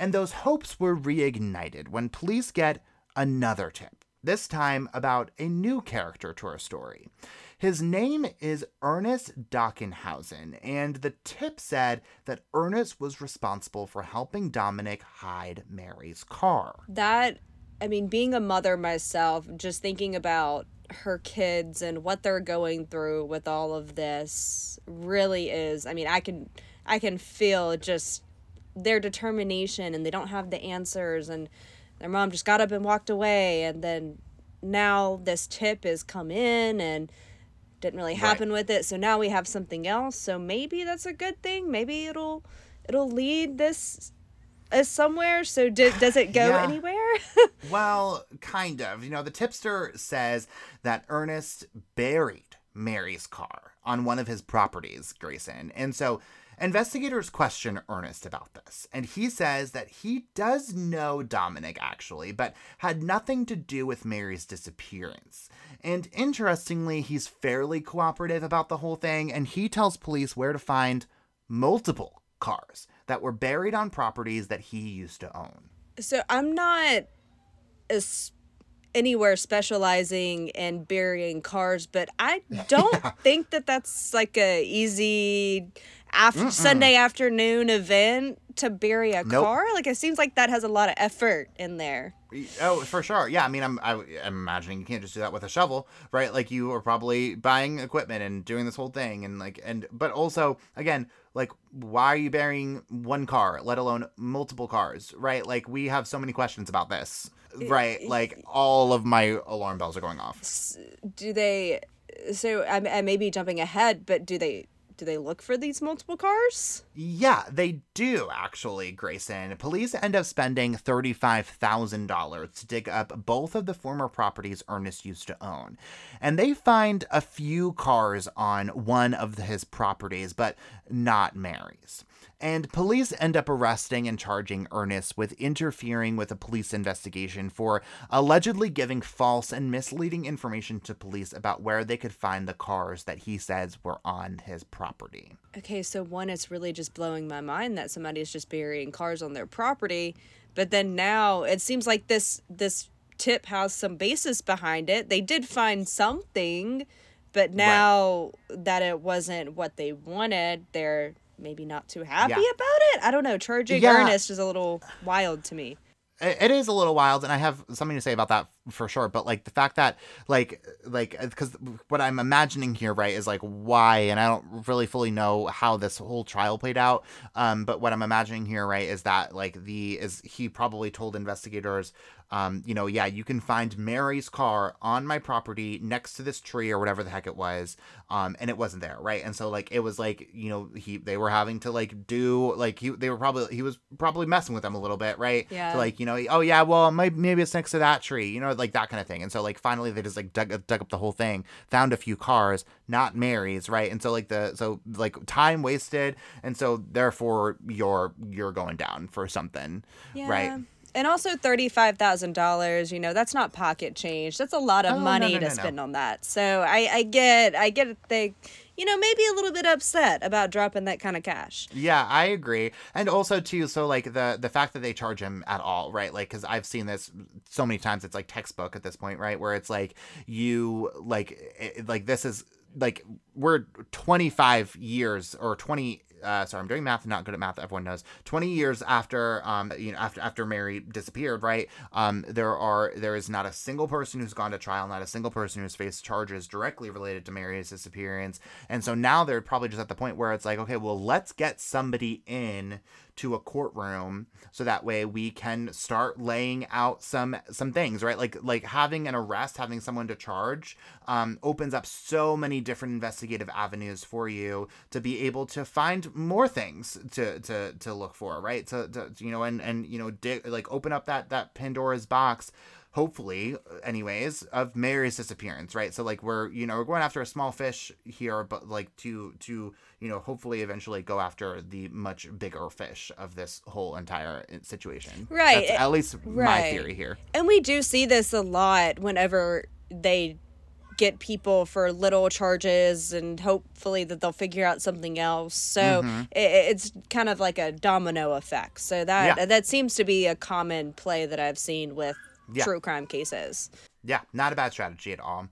And those hopes were reignited when police get another tip, this time about a new character to our story. His name is Ernest Dockenhausen, and the tip said that Ernest was responsible for helping Dominic hide Mary's car. That I mean, being a mother myself, just thinking about her kids and what they're going through with all of this really is, I mean, I can feel just their determination, and they don't have the answers, and their mom just got up and walked away, and then now this tip has come in and didn't really happen with it, so now we have something else, so maybe that's a good thing, maybe it'll lead this somewhere. So does it go anywhere? Well, kind of. You know, the tipster says that Ernest buried Mary's car on one of his properties, Gracyn. And so investigators question Ernest about this. And he says that he does know Dominic, actually, but had nothing to do with Mary's disappearance. And interestingly, he's fairly cooperative about the whole thing. And he tells police where to find multiple cars that were buried on properties that he used to own. So I'm not anywhere specializing in burying cars, but I don't think that's like a easy Sunday afternoon event to bury a car. Like, it seems like that has a lot of effort in there. Oh, for sure. Yeah, I mean, I'm imagining you can't just do that with a shovel, right? Like, you are probably buying equipment and doing this whole thing, but also, again, like, why are you burying one car, let alone multiple cars, right? Like, we have so many questions about this, right? Like, all of my alarm bells are going off. So I may be jumping ahead, but do they look for these multiple cars? Yeah, they do, actually, Gracyn. Police end up spending $35,000 to dig up both of the former properties Ernest used to own. And they find a few cars on one of his properties, but not Mary's. And police end up arresting and charging Ernest with interfering with a police investigation for allegedly giving false and misleading information to police about where they could find the cars that he says were on his property. Okay, so one, it's really just blowing my mind that somebody is just burying cars on their property, but then now it seems like this tip has some basis behind it. They did find something, but now that it wasn't what they wanted, they're maybe not too happy about it. I don't know. Charging Ernest is a little wild to me. It is a little wild, and I have something to say about that for sure. But, like, the fact that, like, because what I'm imagining here, right, is, like, why, and I don't really fully know how this whole trial played out. But what I'm imagining here, right, is that, like, he probably told investigators, you can find Mary's car on my property next to this tree or whatever the heck it was. And it wasn't there, right? And so, like, it was, like, you know, they were having to, like, do, like, he was probably messing with them a little bit, right? Yeah. So, like, you know, oh, yeah, well, maybe it's next to that tree, you know, like, that kind of thing. And so, like, finally they just, like, dug up the whole thing, found a few cars, not Mary's, right? And so, like, time wasted, and so therefore you're going down for something, right? And also $35,000, you know, that's not pocket change. That's a lot of money to spend on that. So I get they, you know, maybe a little bit upset about dropping that kind of cash. Yeah, I agree. And also, too, so, like, the fact that they charge him at all, right? Like, because I've seen this so many times, it's, like, textbook at this point, right? Where it's, like, you, like, this is, like, we're 25 years or 20 sorry, I'm doing math, not good at math, everyone knows. 20 years after, after Mary disappeared, right? There is not a single person who's gone to trial, not a single person who's faced charges directly related to Mary's disappearance. And so now they're probably just at the point where it's like, okay, well, let's get somebody in to a courtroom so that way we can start laying out some things, right? Like having an arrest, having someone to charge, opens up so many different investigative avenues for you to be able to find more things to look for, right? To you know, and you know, open up that Pandora's box, hopefully, anyways, of Mary's disappearance, right? So, like, we're going after a small fish here, but, like, to you know, hopefully eventually go after the much bigger fish of this whole entire situation. Right. That's at least my theory here. And we do see this a lot whenever they get people for little charges and hopefully that they'll figure out something else. So it's kind of like a domino effect. So that seems to be a common play that I've seen with true crime cases. Yeah, not a bad strategy at all.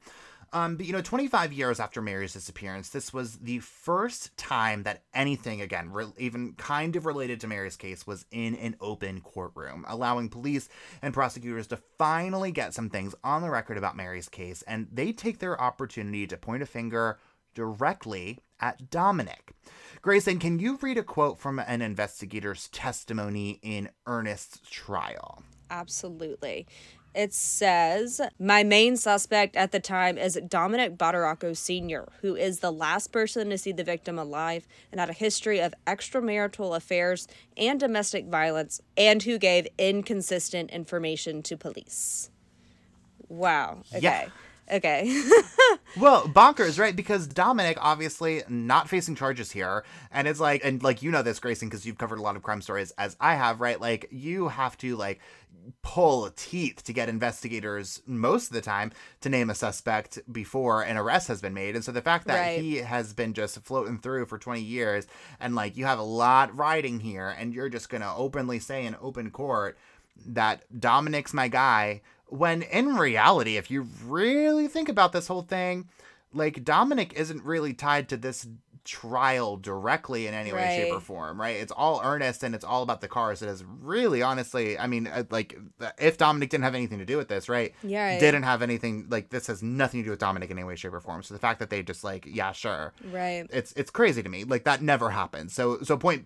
But, 25 years after Mary's disappearance, this was the first time that anything, again, even kind of related to Mary's case, was in an open courtroom, allowing police and prosecutors to finally get some things on the record about Mary's case, and they take their opportunity to point a finger directly at Dominic. Gracyn, can you read a quote from an investigator's testimony in Ernest's trial? Absolutely. It says, "My main suspect at the time is Dominic Badaracco Sr., who is the last person to see the victim alive and had a history of extramarital affairs and domestic violence, and who gave inconsistent information to police." Wow. Okay. Yeah. Okay. Well, bonkers, right? Because Dominic, obviously, not facing charges here. And it's like, you know this, Gracyn, because you've covered a lot of crime stories, as I have, right? Like, you have to, pull teeth to get investigators, most of the time, to name a suspect before an arrest has been made. And so the fact that he has been just floating through for 20 years, and, you have a lot riding here, and you're just going to openly say in open court that Dominic's my guy, when in reality, if you really think about this whole thing, Dominic isn't really tied to this trial directly in any way, shape, or form, right? It's all Ernest, and it's all about the cars. It is really, honestly, I mean, if Dominic didn't have anything to do with this, right? Yeah. Right. Didn't have anything, this has nothing to do with Dominic in any way, shape, or form. So the fact that they just yeah, sure. Right. It's crazy to me. That never happens. So point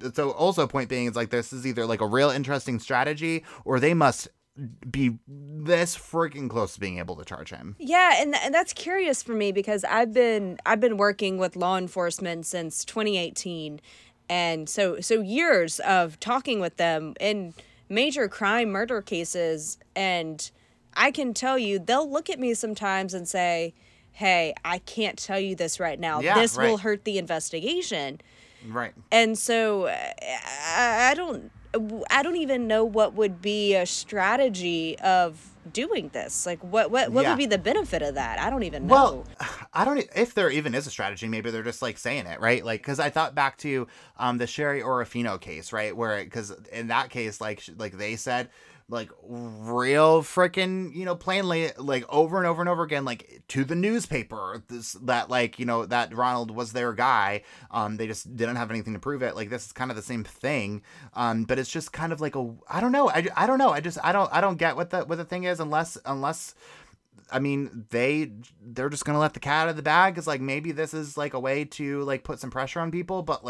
being is this is either a real interesting strategy, or they must be this freaking close to being able to charge him. Yeah, and that's curious for me, because I've been working with law enforcement since 2018, and so years of talking with them in major crime murder cases, and I can tell you they'll look at me sometimes and say, "Hey, I can't tell you this right now. Yeah, this will hurt the investigation." Right. And so I don't even know what would be a strategy of doing this. What would be the benefit of that? I don't even know. Well, I don't, if there even is a strategy, maybe they're just saying it, right? Cause I thought back to the Sherry Orofino case, right? Where, cause in that case, they said, real freaking, plainly, over and over and over again, to the newspaper, that Ronald was their guy. They just didn't have anything to prove it. This is kind of the same thing. But it's just kind of I don't know. I don't know. I don't get what the thing is unless, I mean, they're just going to let the cat out of the bag. It's maybe this is a way to put some pressure on people, but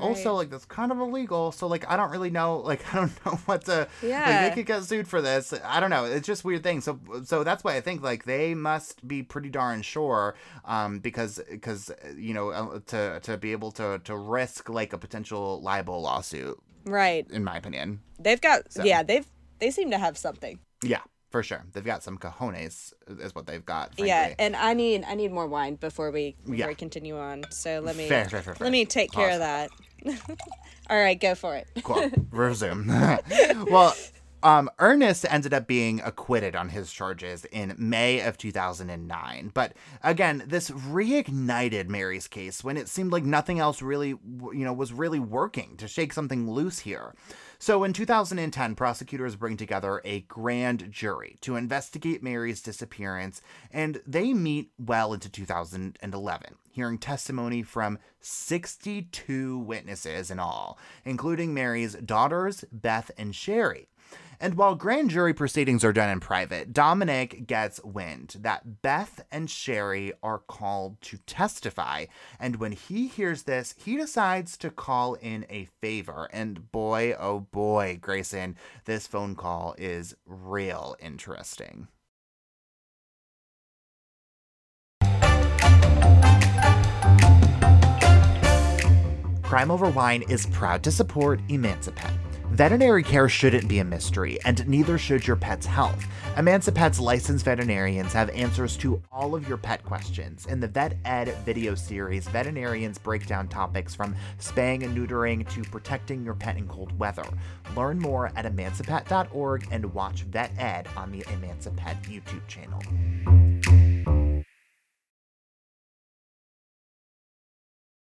also that's kind of illegal. So I don't really know, I don't know what to, they could get sued for this. I don't know. It's just a weird thing. So that's why I think they must be pretty darn sure, because to be able to risk a potential libel lawsuit. Right. In my opinion. They seem to have something. Yeah. For sure. They've got some cojones is what they've got. Frankly. Yeah, and I need more wine before we continue on. So let me let me take care of that. All right, go for it. Cool. Resume. Well, Ernest ended up being acquitted on his charges in May of 2009. But again, this reignited Mary's case when it seemed nothing else really, was really working to shake something loose here. So in 2010, prosecutors bring together a grand jury to investigate Mary's disappearance, and they meet well into 2011, hearing testimony from 62 witnesses in all, including Mary's daughters, Beth and Sherry. And while grand jury proceedings are done in private, Dominic gets wind that Beth and Sherry are called to testify. And when he hears this, he decides to call in a favor. And boy, oh boy, Gracyn, this phone call is real interesting. Crime Over Wine is proud to support Emancipet. Veterinary care shouldn't be a mystery, and neither should your pet's health. Emancipet's licensed veterinarians have answers to all of your pet questions. In the Vet Ed video series, veterinarians break down topics from spaying and neutering to protecting your pet in cold weather. Learn more at emancipet.org and watch Vet Ed on the Emancipet YouTube channel.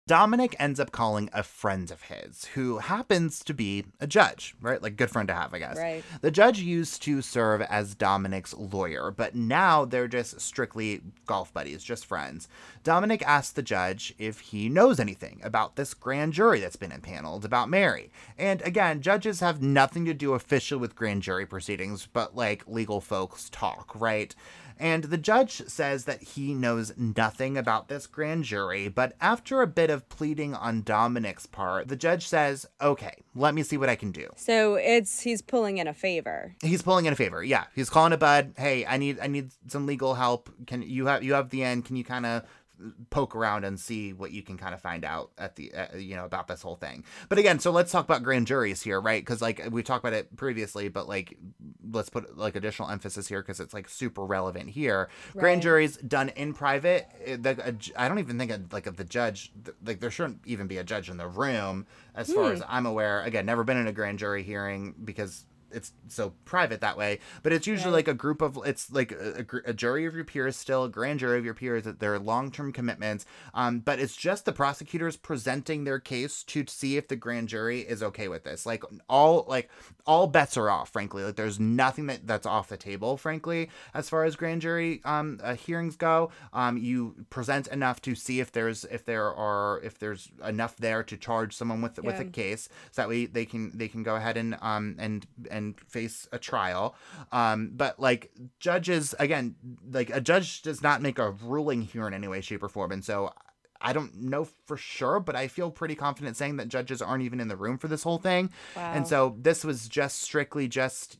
Dominic ends up calling a friend of his who happens to be a judge, right? Like, good friend to have, I guess. Right. The judge used to serve as Dominic's lawyer, but now they're just strictly golf buddies, just friends. Dominic asks the judge if he knows anything about this grand jury that's been impaneled about Mary. And again, judges have nothing to do officially with grand jury proceedings, but like legal folks talk, right? And the judge says that he knows nothing about this grand jury, but after a bit of pleading on Dominic's part, the judge says, okay, let me see what I can do. So he's pulling in a favor. He's pulling in a favor, yeah. He's calling a bud, hey, I need some legal help. Can you have the end, can you kind of poke around and see what you can kind of find out at the, about this whole thing. But again, so let's talk about grand juries here, right? Because like we talked about it previously, but like, let's put like additional emphasis here because it's like super relevant here. Right. Grand juries done in private. I don't even think of the judge, like there shouldn't even be a judge in the room as far as I'm aware. Again, never been in a grand jury hearing because it's so private that way, but it's usually like a group of, it's like a jury of your peers, still a grand jury of your peers, that their long-term commitments. But it's just the prosecutors presenting their case to see if the grand jury is okay with this. All bets are off, frankly. Like there's nothing that's off the table, frankly, as far as grand jury hearings go. You present enough to see if there's enough there to charge someone with a case, so that way they can go ahead and face a trial. But like judges, again, like a judge does not make a ruling here in any way, shape, or form. And so I don't know for sure, but I feel pretty confident saying that judges aren't even in the room for this whole thing. Wow. And so this was just strictly just,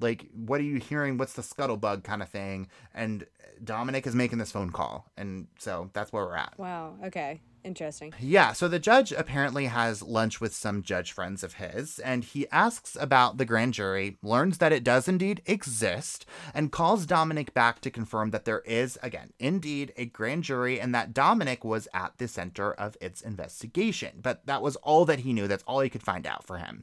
like, what are you hearing? What's the scuttlebug kind of thing? And Dominic is making this phone call. And so that's where we're at. Wow. Okay. Interesting. Yeah. So the judge apparently has lunch with some judge friends of his, and he asks about the grand jury, learns that it does indeed exist, and calls Dominic back to confirm that there is, again, indeed a grand jury and that Dominic was at the center of its investigation. But that was all that he knew. That's all he could find out for him.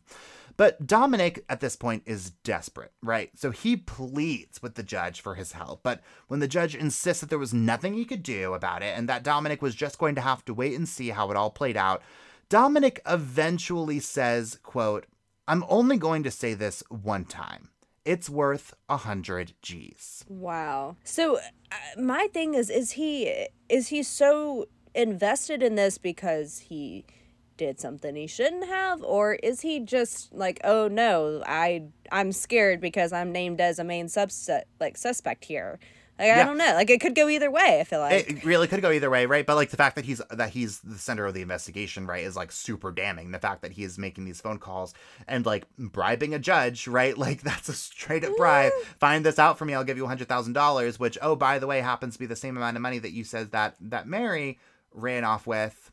But Dominic, at this point, is desperate, right? So he pleads with the judge for his help. But when the judge insists that there was nothing he could do about it and that Dominic was just going to have to wait and see how it all played out, Dominic eventually says, quote, "I'm only going to say this one time. It's worth 100 G's. Wow. So my thing is he so invested in this because he did something he shouldn't have, or is he just like, oh no, I'm scared because I'm named as a main suspect here? Like, yeah. I don't know. Like, it could go either way, I feel like. It really could go either way, right? But, like, the fact that he's the center of the investigation, right, is, like, super damning. The fact that he is making these phone calls and, like, bribing a judge, right? Like, that's a straight-up bribe. Find this out for me. I'll give you $100,000, which, oh, by the way, happens to be the same amount of money that you said that Mary ran off with.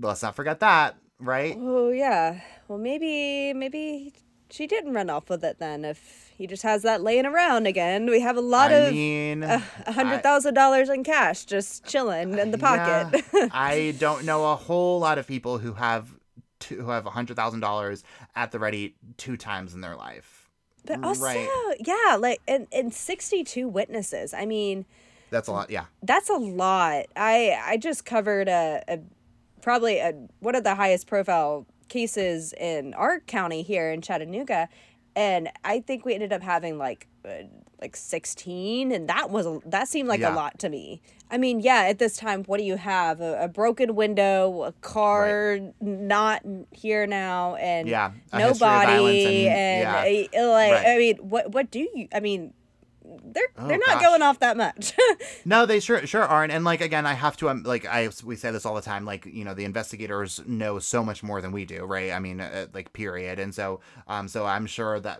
Let's not forget that, right? Oh, yeah. Well, maybe she didn't run off with it then. If he just has that laying around again, we have a lot of $100,000 in cash just chilling in the pocket. Yeah, I don't know a whole lot of people who have $100,000 at the ready 2 times in their life. But also, yeah, like and 62 witnesses. I mean, that's a lot. Yeah, that's a lot. I just covered probably one of the highest profile cases in our county here in Chattanooga, and I think we ended up having like 16, and that seemed like a lot to me. I mean, yeah, at this time, what do you have? A broken window, a car not here now, and no body, and I mean, what do you? I mean, they're not going off that much. No, they sure aren't. And like, again, I have to, we say this all the time, like, the investigators know so much more than we do. Right. I mean, period. And so, so I'm sure there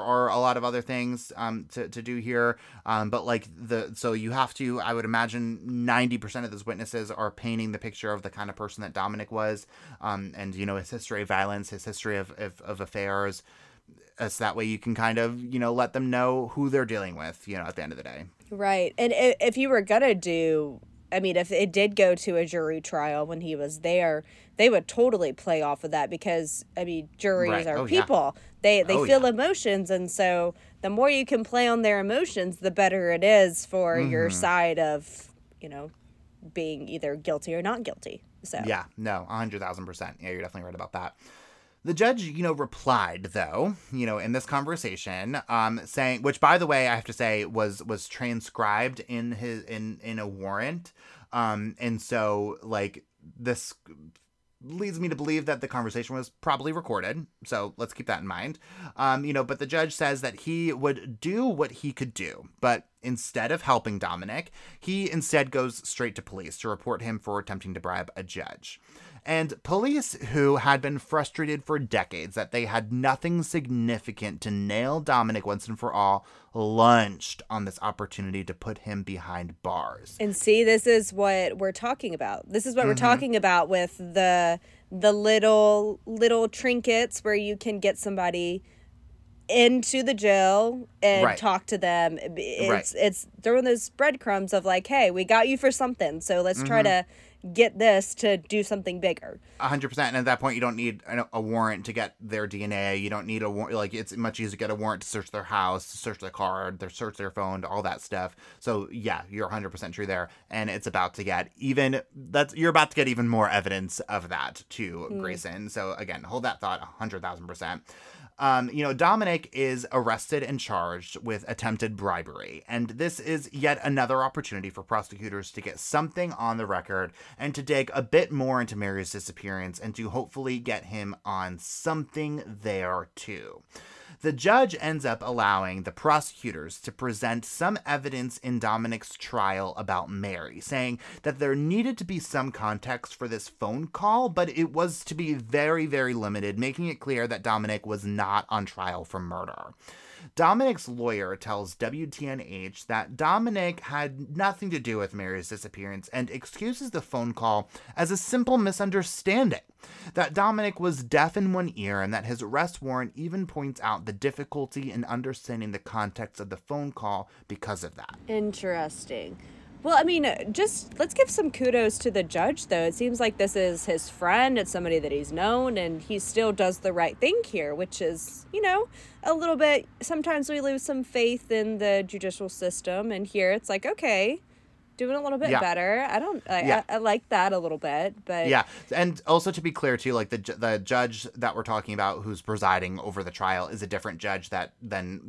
are a lot of other things, to do here. But like so you have to, I would imagine 90% of those witnesses are painting the picture of the kind of person that Dominic was, and his history of violence, his history of affairs. So that way you can kind of, let them know who they're dealing with, at the end of the day. Right. And if you were going to if it did go to a jury trial when he was there, they would totally play off of that because, juries are people. Yeah. They feel emotions. And so the more you can play on their emotions, the better it is for your side of, being either guilty or not guilty. So yeah, no, 100,000%. Yeah, you're definitely right about that. The judge, replied, though, in this conversation, saying, which, by the way, I have to say was transcribed in his in a warrant. And so, this leads me to believe that the conversation was probably recorded. So let's keep that in mind. But the judge says that he would do what he could do. But instead of helping Dominic, he instead goes straight to police to report him for attempting to bribe a judge. And police, who had been frustrated for decades that they had nothing significant to nail Dominic once and for all, lunged on this opportunity to put him behind bars. And see, this is what we're talking about. This is what we're talking about with the little trinkets where you can get somebody into the jail and talk to them. It's throwing those breadcrumbs of hey, we got you for something, so let's try to get this to do something bigger. 100%. And at that point, you don't need a warrant to get their DNA. You don't need a warrant. It's much easier to get a warrant to search their house, to search their car, to search their phone, all that stuff. So yeah, you're 100% true there. And it's about to get even more evidence of that too, Gracyn. So again, hold that thought 100,000%. Dominic is arrested and charged with attempted bribery, and this is yet another opportunity for prosecutors to get something on the record and to dig a bit more into Mary's disappearance and to hopefully get him on something there, too. The judge ends up allowing the prosecutors to present some evidence in Dominic's trial about Mary, saying that there needed to be some context for this phone call, but it was to be very, very limited, making it clear that Dominic was not on trial for murder. Dominic's lawyer tells WTNH that Dominic had nothing to do with Mary's disappearance and excuses the phone call as a simple misunderstanding, that Dominic was deaf in one ear, and that his arrest warrant even points out the difficulty in understanding the context of the phone call because of that. Interesting. Well, let's give some kudos to the judge, though. It seems like this is his friend. It's somebody that he's known, and he still does the right thing here, which is, a little bit, sometimes we lose some faith in the judicial system, and here it's okay, doing a little bit better. I like that a little bit, but yeah. And also, to be clear too, the judge that we're talking about, who's presiding over the trial, is a different judge than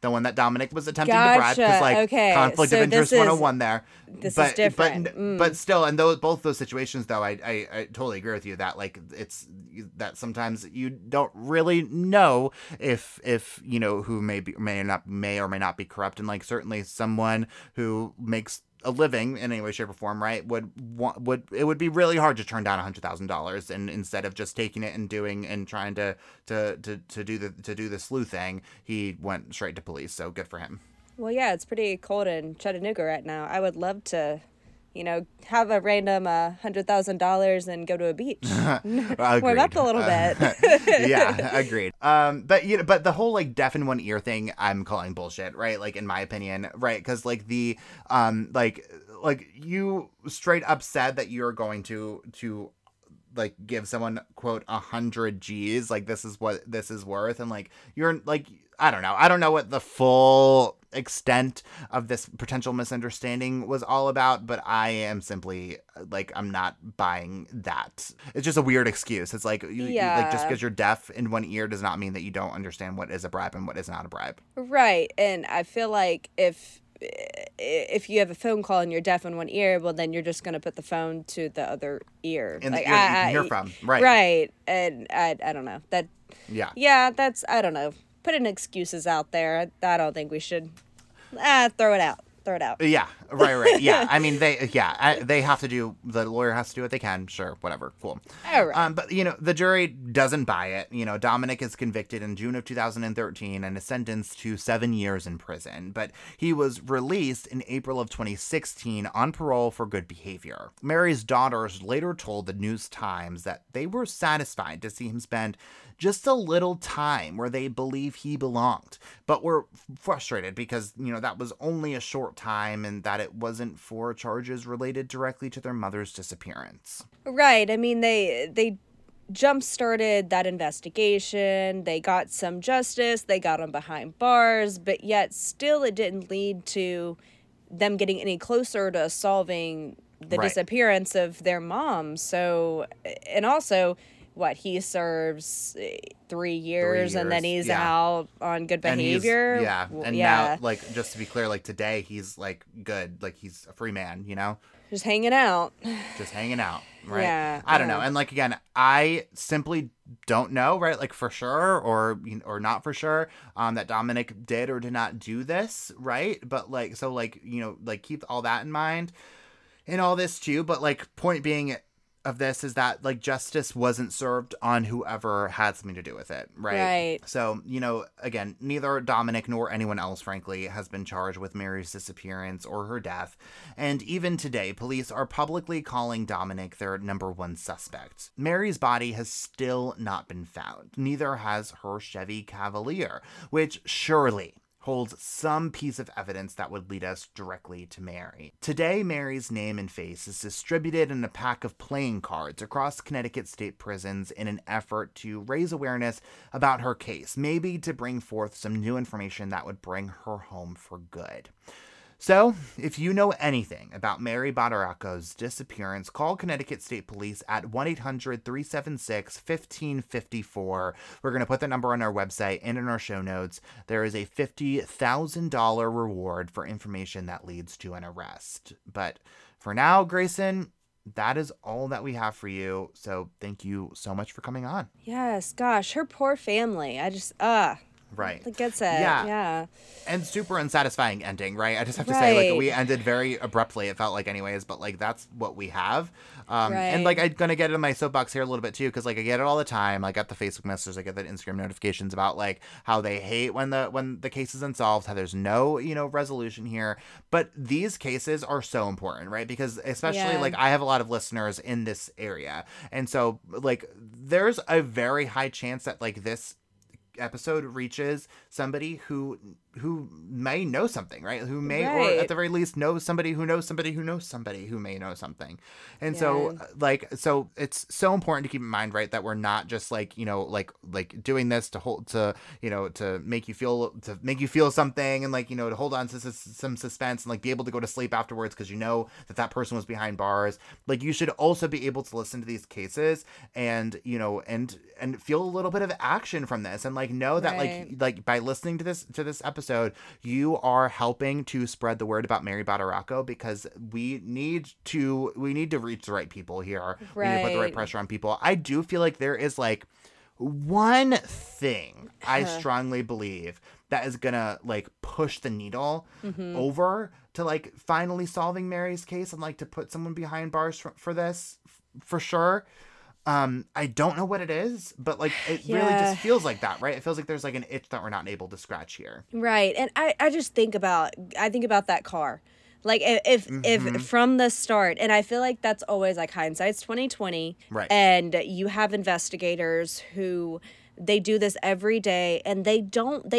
the one that Dominic was attempting to bribe, because conflict of interest 101 there. This is different. But still, and both those situations, though, I totally agree with you that it's that sometimes you don't really know if who may or may not be corrupt, and certainly someone who makes a living in any way, shape, or form, right, would be really hard to turn down $100,000, and instead of just taking it and trying to do the slew thing, he went straight to police. So good for him. Well, yeah, it's pretty cold in Chattanooga right now. I would love to, have a random $100,000 and go to a beach, warm up a little bit. Yeah, agreed. But the whole deaf in one ear thing, I'm calling bullshit, right? In my opinion, right? Because you straight up said that you're going to. Give someone, quote, 100 G's, this is what this is worth, and you're I don't know what the full extent of this potential misunderstanding was all about, but I am simply I'm not buying that. It's just a weird excuse. It's just because you're deaf in one ear does not mean that you don't understand what is a bribe and what is not a bribe, right? And I feel if you have a phone call and you're deaf in one ear, well, then you're just going to put the phone to the other ear. In the ear that you can hear from. Right. Right. And I don't know. That. Yeah. Yeah, that's, I don't know. Putting excuses out there, I don't think we should. Throw it out. Yeah, right. Yeah, they have to do. The lawyer has to do what they can. Sure, whatever, cool. All right. But the jury doesn't buy it. Dominic is convicted in June of 2013 and is sentenced to 7 years in prison. But he was released in April of 2016 on parole for good behavior. Mary's daughters later told the News Times that they were satisfied to see him spend just a little time where they believe he belonged, but were frustrated because that was only a short time and that it wasn't for charges related directly to their mother's disappearance. Right. They jump-started that investigation. They got some justice. They got him behind bars, but yet still it didn't lead to them getting any closer to solving the disappearance of their mom. So, and also, what, he serves 3 years and then he's out on good behavior. And now, like, just to be clear, like, today he's, like, good. Like, he's a free man, you know? Just hanging out. Just hanging out, right? Yeah. I don't know. And, like, again, I simply don't know, right, like, for sure or not for sure that Dominic did or did not do this, right? But, like, so, like, you know, like, keep all that in mind and all this, too. But, like, point being of this is that, like, justice wasn't served on whoever had something to do with it, right? So, you know, again, neither Dominic nor anyone else, frankly, has been charged with Mary's disappearance or her death. And even today, police are publicly calling Dominic their number one suspect. Mary's body has still not been found. Neither has her Chevy Cavalier, which surely holds some piece of evidence that would lead us directly to Mary. Today, Mary's name and face is distributed in a pack of playing cards across Connecticut state prisons in an effort to raise awareness about her case, maybe to bring forth some new information that would bring her home for good. So, if you know anything about Mary Badaracco's disappearance, call Connecticut State Police at 1-800-376-1554. We're going to put the number on our website and in our show notes. There is a $50,000 reward for information that leads to an arrest. But for now, Gracyn, that is all that we have for you. So, thank you so much for coming on. Yes, gosh, her poor family. I just, Right. That gets it. Yeah. And super unsatisfying ending, right? I just have to say, like, we ended very abruptly, it felt like, anyways, but, like, that's what we have. And, like, I'm going to get into my soapbox here a little bit, too, because, like, I get it all the time. I got the Facebook messages, I get the Instagram notifications about, like, how they hate when the case is unsolved, how there's no, you know, resolution here. But these cases are so important, right? Because especially, like, I have a lot of listeners in this area. And so, like, there's a very high chance that, like, this episode reaches somebody who may know something, right? Who may, or at the very least, know somebody who knows somebody who knows somebody who may know something. And so, like, so it's so important to keep in mind, right, that we're not just, like, you know, like doing this to make you feel something and, like, you know, to hold on to some suspense and, like, be able to go to sleep afterwards because you know that person was behind bars. Like, you should also be able to listen to these cases and, you know, and feel a little bit of action from this and, like, know that like by listening to this episode, you are helping to spread the word about Mary Badaracco because we need to reach the right people here. We need to put the right pressure on people. I do feel like there is, like, one thing I strongly believe that is gonna, like, push the needle over to, like, finally solving Mary's case and, like, to put someone behind bars for this for sure. I don't know what it is, but, like, it really just feels like that, right? It feels like there's, like, an itch that we're not able to scratch here. Right. And I just think about that car. Like, if from the start, and I feel like that's always, like, hindsight's 2020. Right. And you have investigators who, they do this every day and they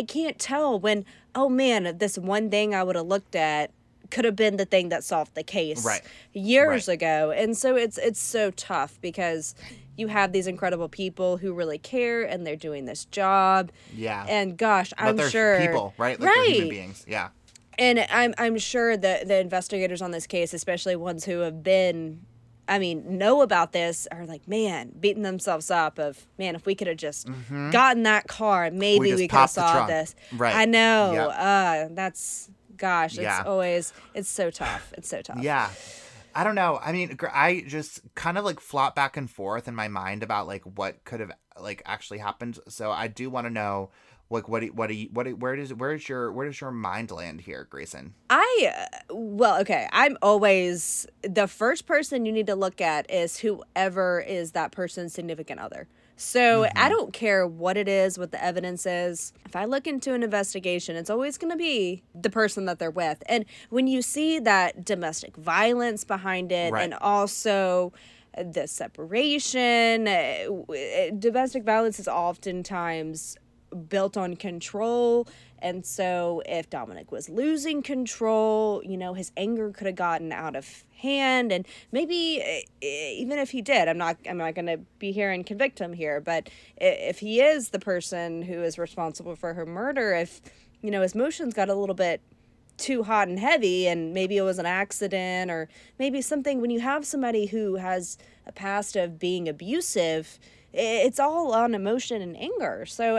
can't tell when, oh man, this one thing I would have looked at could have been the thing that solved the case years ago. And so it's so tough because you have these incredible people who really care and they're doing this job. Yeah. And gosh, but I'm sure people, right? Like, they're human beings. Yeah. And I'm sure that the investigators on this case, especially ones who have been, I mean, know about this, are like, man, beating themselves up of, man, if we could have just gotten that car, maybe we could have solved this. Right. I know. Yep. Gosh, it's so tough. It's so tough. Yeah. I don't know. I mean, I just kind of, like, flop back and forth in my mind about, like, what could have, like, actually happened. So I do want to know, like, where does your mind land here, Gracyn? I'm always, the first person you need to look at is whoever is that person's significant other. So I don't care what it is, what the evidence is. If I look into an investigation, it's always going to be the person that they're with. And when you see that domestic violence behind it and also the separation, domestic violence is oftentimes built on control. And so if Dominic was losing control, you know, his anger could have gotten out of hand. And maybe even if he did, I'm not going to be here and convict him here. But if he is the person who is responsible for her murder, if, you know, his emotions got a little bit too hot and heavy, and maybe it was an accident, or maybe something. When you have somebody who has a past of being abusive, it's all on emotion and anger. So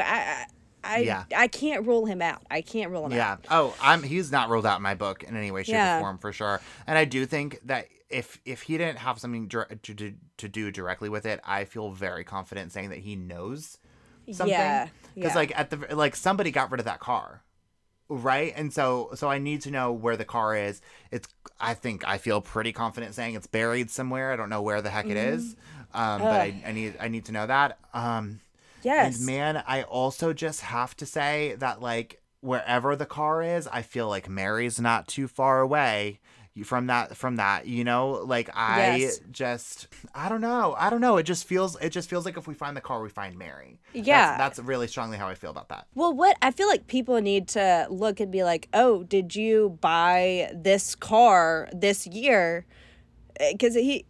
I can't rule him out. I can't rule him out. Oh, he's not ruled out in my book in any way, shape, or form, for sure. And I do think that if he didn't have something to do directly with it, I feel very confident saying that he knows something. Yeah. Because somebody got rid of that car. Right. And so I need to know where the car is. I feel pretty confident saying it's buried somewhere. I don't know where the heck it is. But I need to know that. Yes. And man, I also just have to say that, like, wherever the car is, I feel like Mary's not too far away from that, you know, like I don't know. It just feels like if we find the car, we find Mary. Yeah. That's really strongly how I feel about that. Well, I feel like people need to look and be like, oh, did you buy this car this year? Because he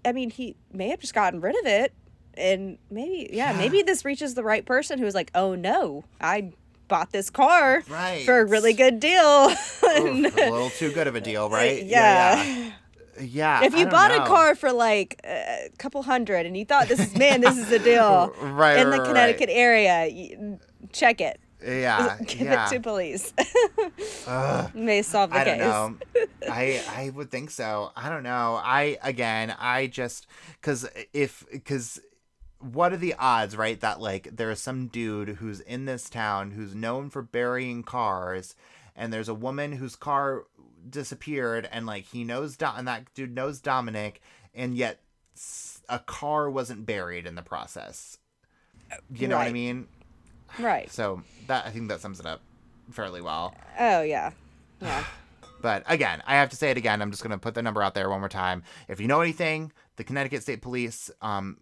may have just gotten rid of it. And maybe this reaches the right person who is like, oh no, I bought this car for a really good deal. And, a little too good of a deal, right? Yeah. If you bought a car for like a couple hundred and you thought this is a deal in the Connecticut area, check it. Yeah. Give it to police. May solve the case. I don't know. I would think so. I don't know. What are the odds, right, that, like, there is some dude who's in this town who's known for burying cars, and there's a woman whose car disappeared, and, like, he knows and that dude knows Dominic, and yet a car wasn't buried in the process. You know what I mean? Right. So I think that sums it up fairly well. Oh, yeah. Yeah. But, again, I have to say it again. I'm just going to put the number out there one more time. If you know anything... The Connecticut State Police,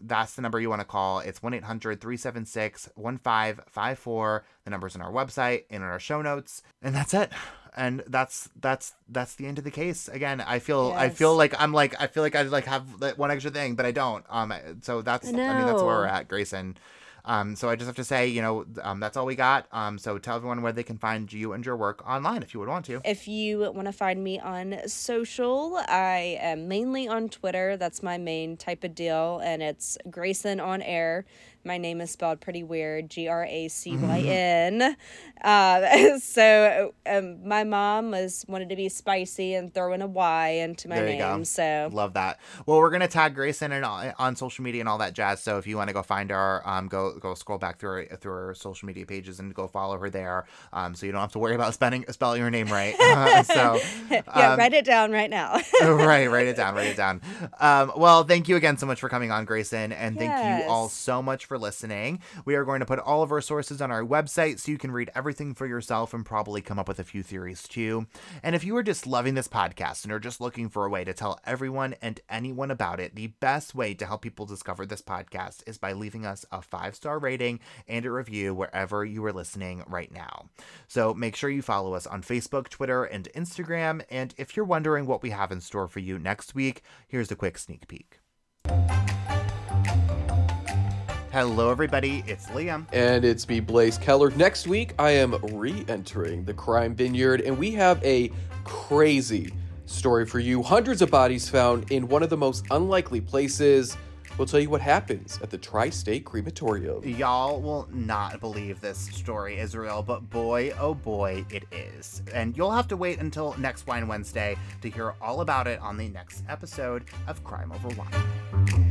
that's the number you want to call. It's 1-800-376-1554. The number's on our website and on our show notes. And that's it. And that's the end of the case. Again, I feel like I'd have that one extra thing, but I don't. So that's where we're at, Gracyn. So I just have to say, you know, that's all we got. So tell everyone where they can find you and your work online if you would want to. If you want to find me on social, I am mainly on Twitter. That's my main type of deal. And it's Gracyn on Air. My name is spelled pretty weird, Gracyn. So my mom wanted to be spicy and throwing a Y into my name. There you go. So love that. Well, we're gonna tag Gracyn on social media and all that jazz. So if you want to go find her, go scroll back through her social media pages and go follow her there. So you don't have to worry about spelling her name right. Write it down right now. Write it down. Well, thank you again so much for coming on, Gracyn, and thank you all so much for listening. We are going to put all of our sources on our website so you can read everything for yourself and probably come up with a few theories too. And if you are just loving this podcast and are just looking for a way to tell everyone and anyone about it, the best way to help people discover this podcast is by leaving us a 5-star rating and a review wherever you are listening right now. So make sure you follow us on Facebook, Twitter, and Instagram. And if you're wondering what we have in store for you next week, here's a quick sneak peek. Hello, everybody. It's Liam. And it's me, Blaze Keller. Next week, I am re-entering the crime vineyard, and we have a crazy story for you. Hundreds of bodies found in one of the most unlikely places. We'll tell you what happens at the Tri-State Crematorium. Y'all will not believe this story is real, but boy, oh boy, it is. And you'll have to wait until next Wine Wednesday to hear all about it on the next episode of Crime Over Wine.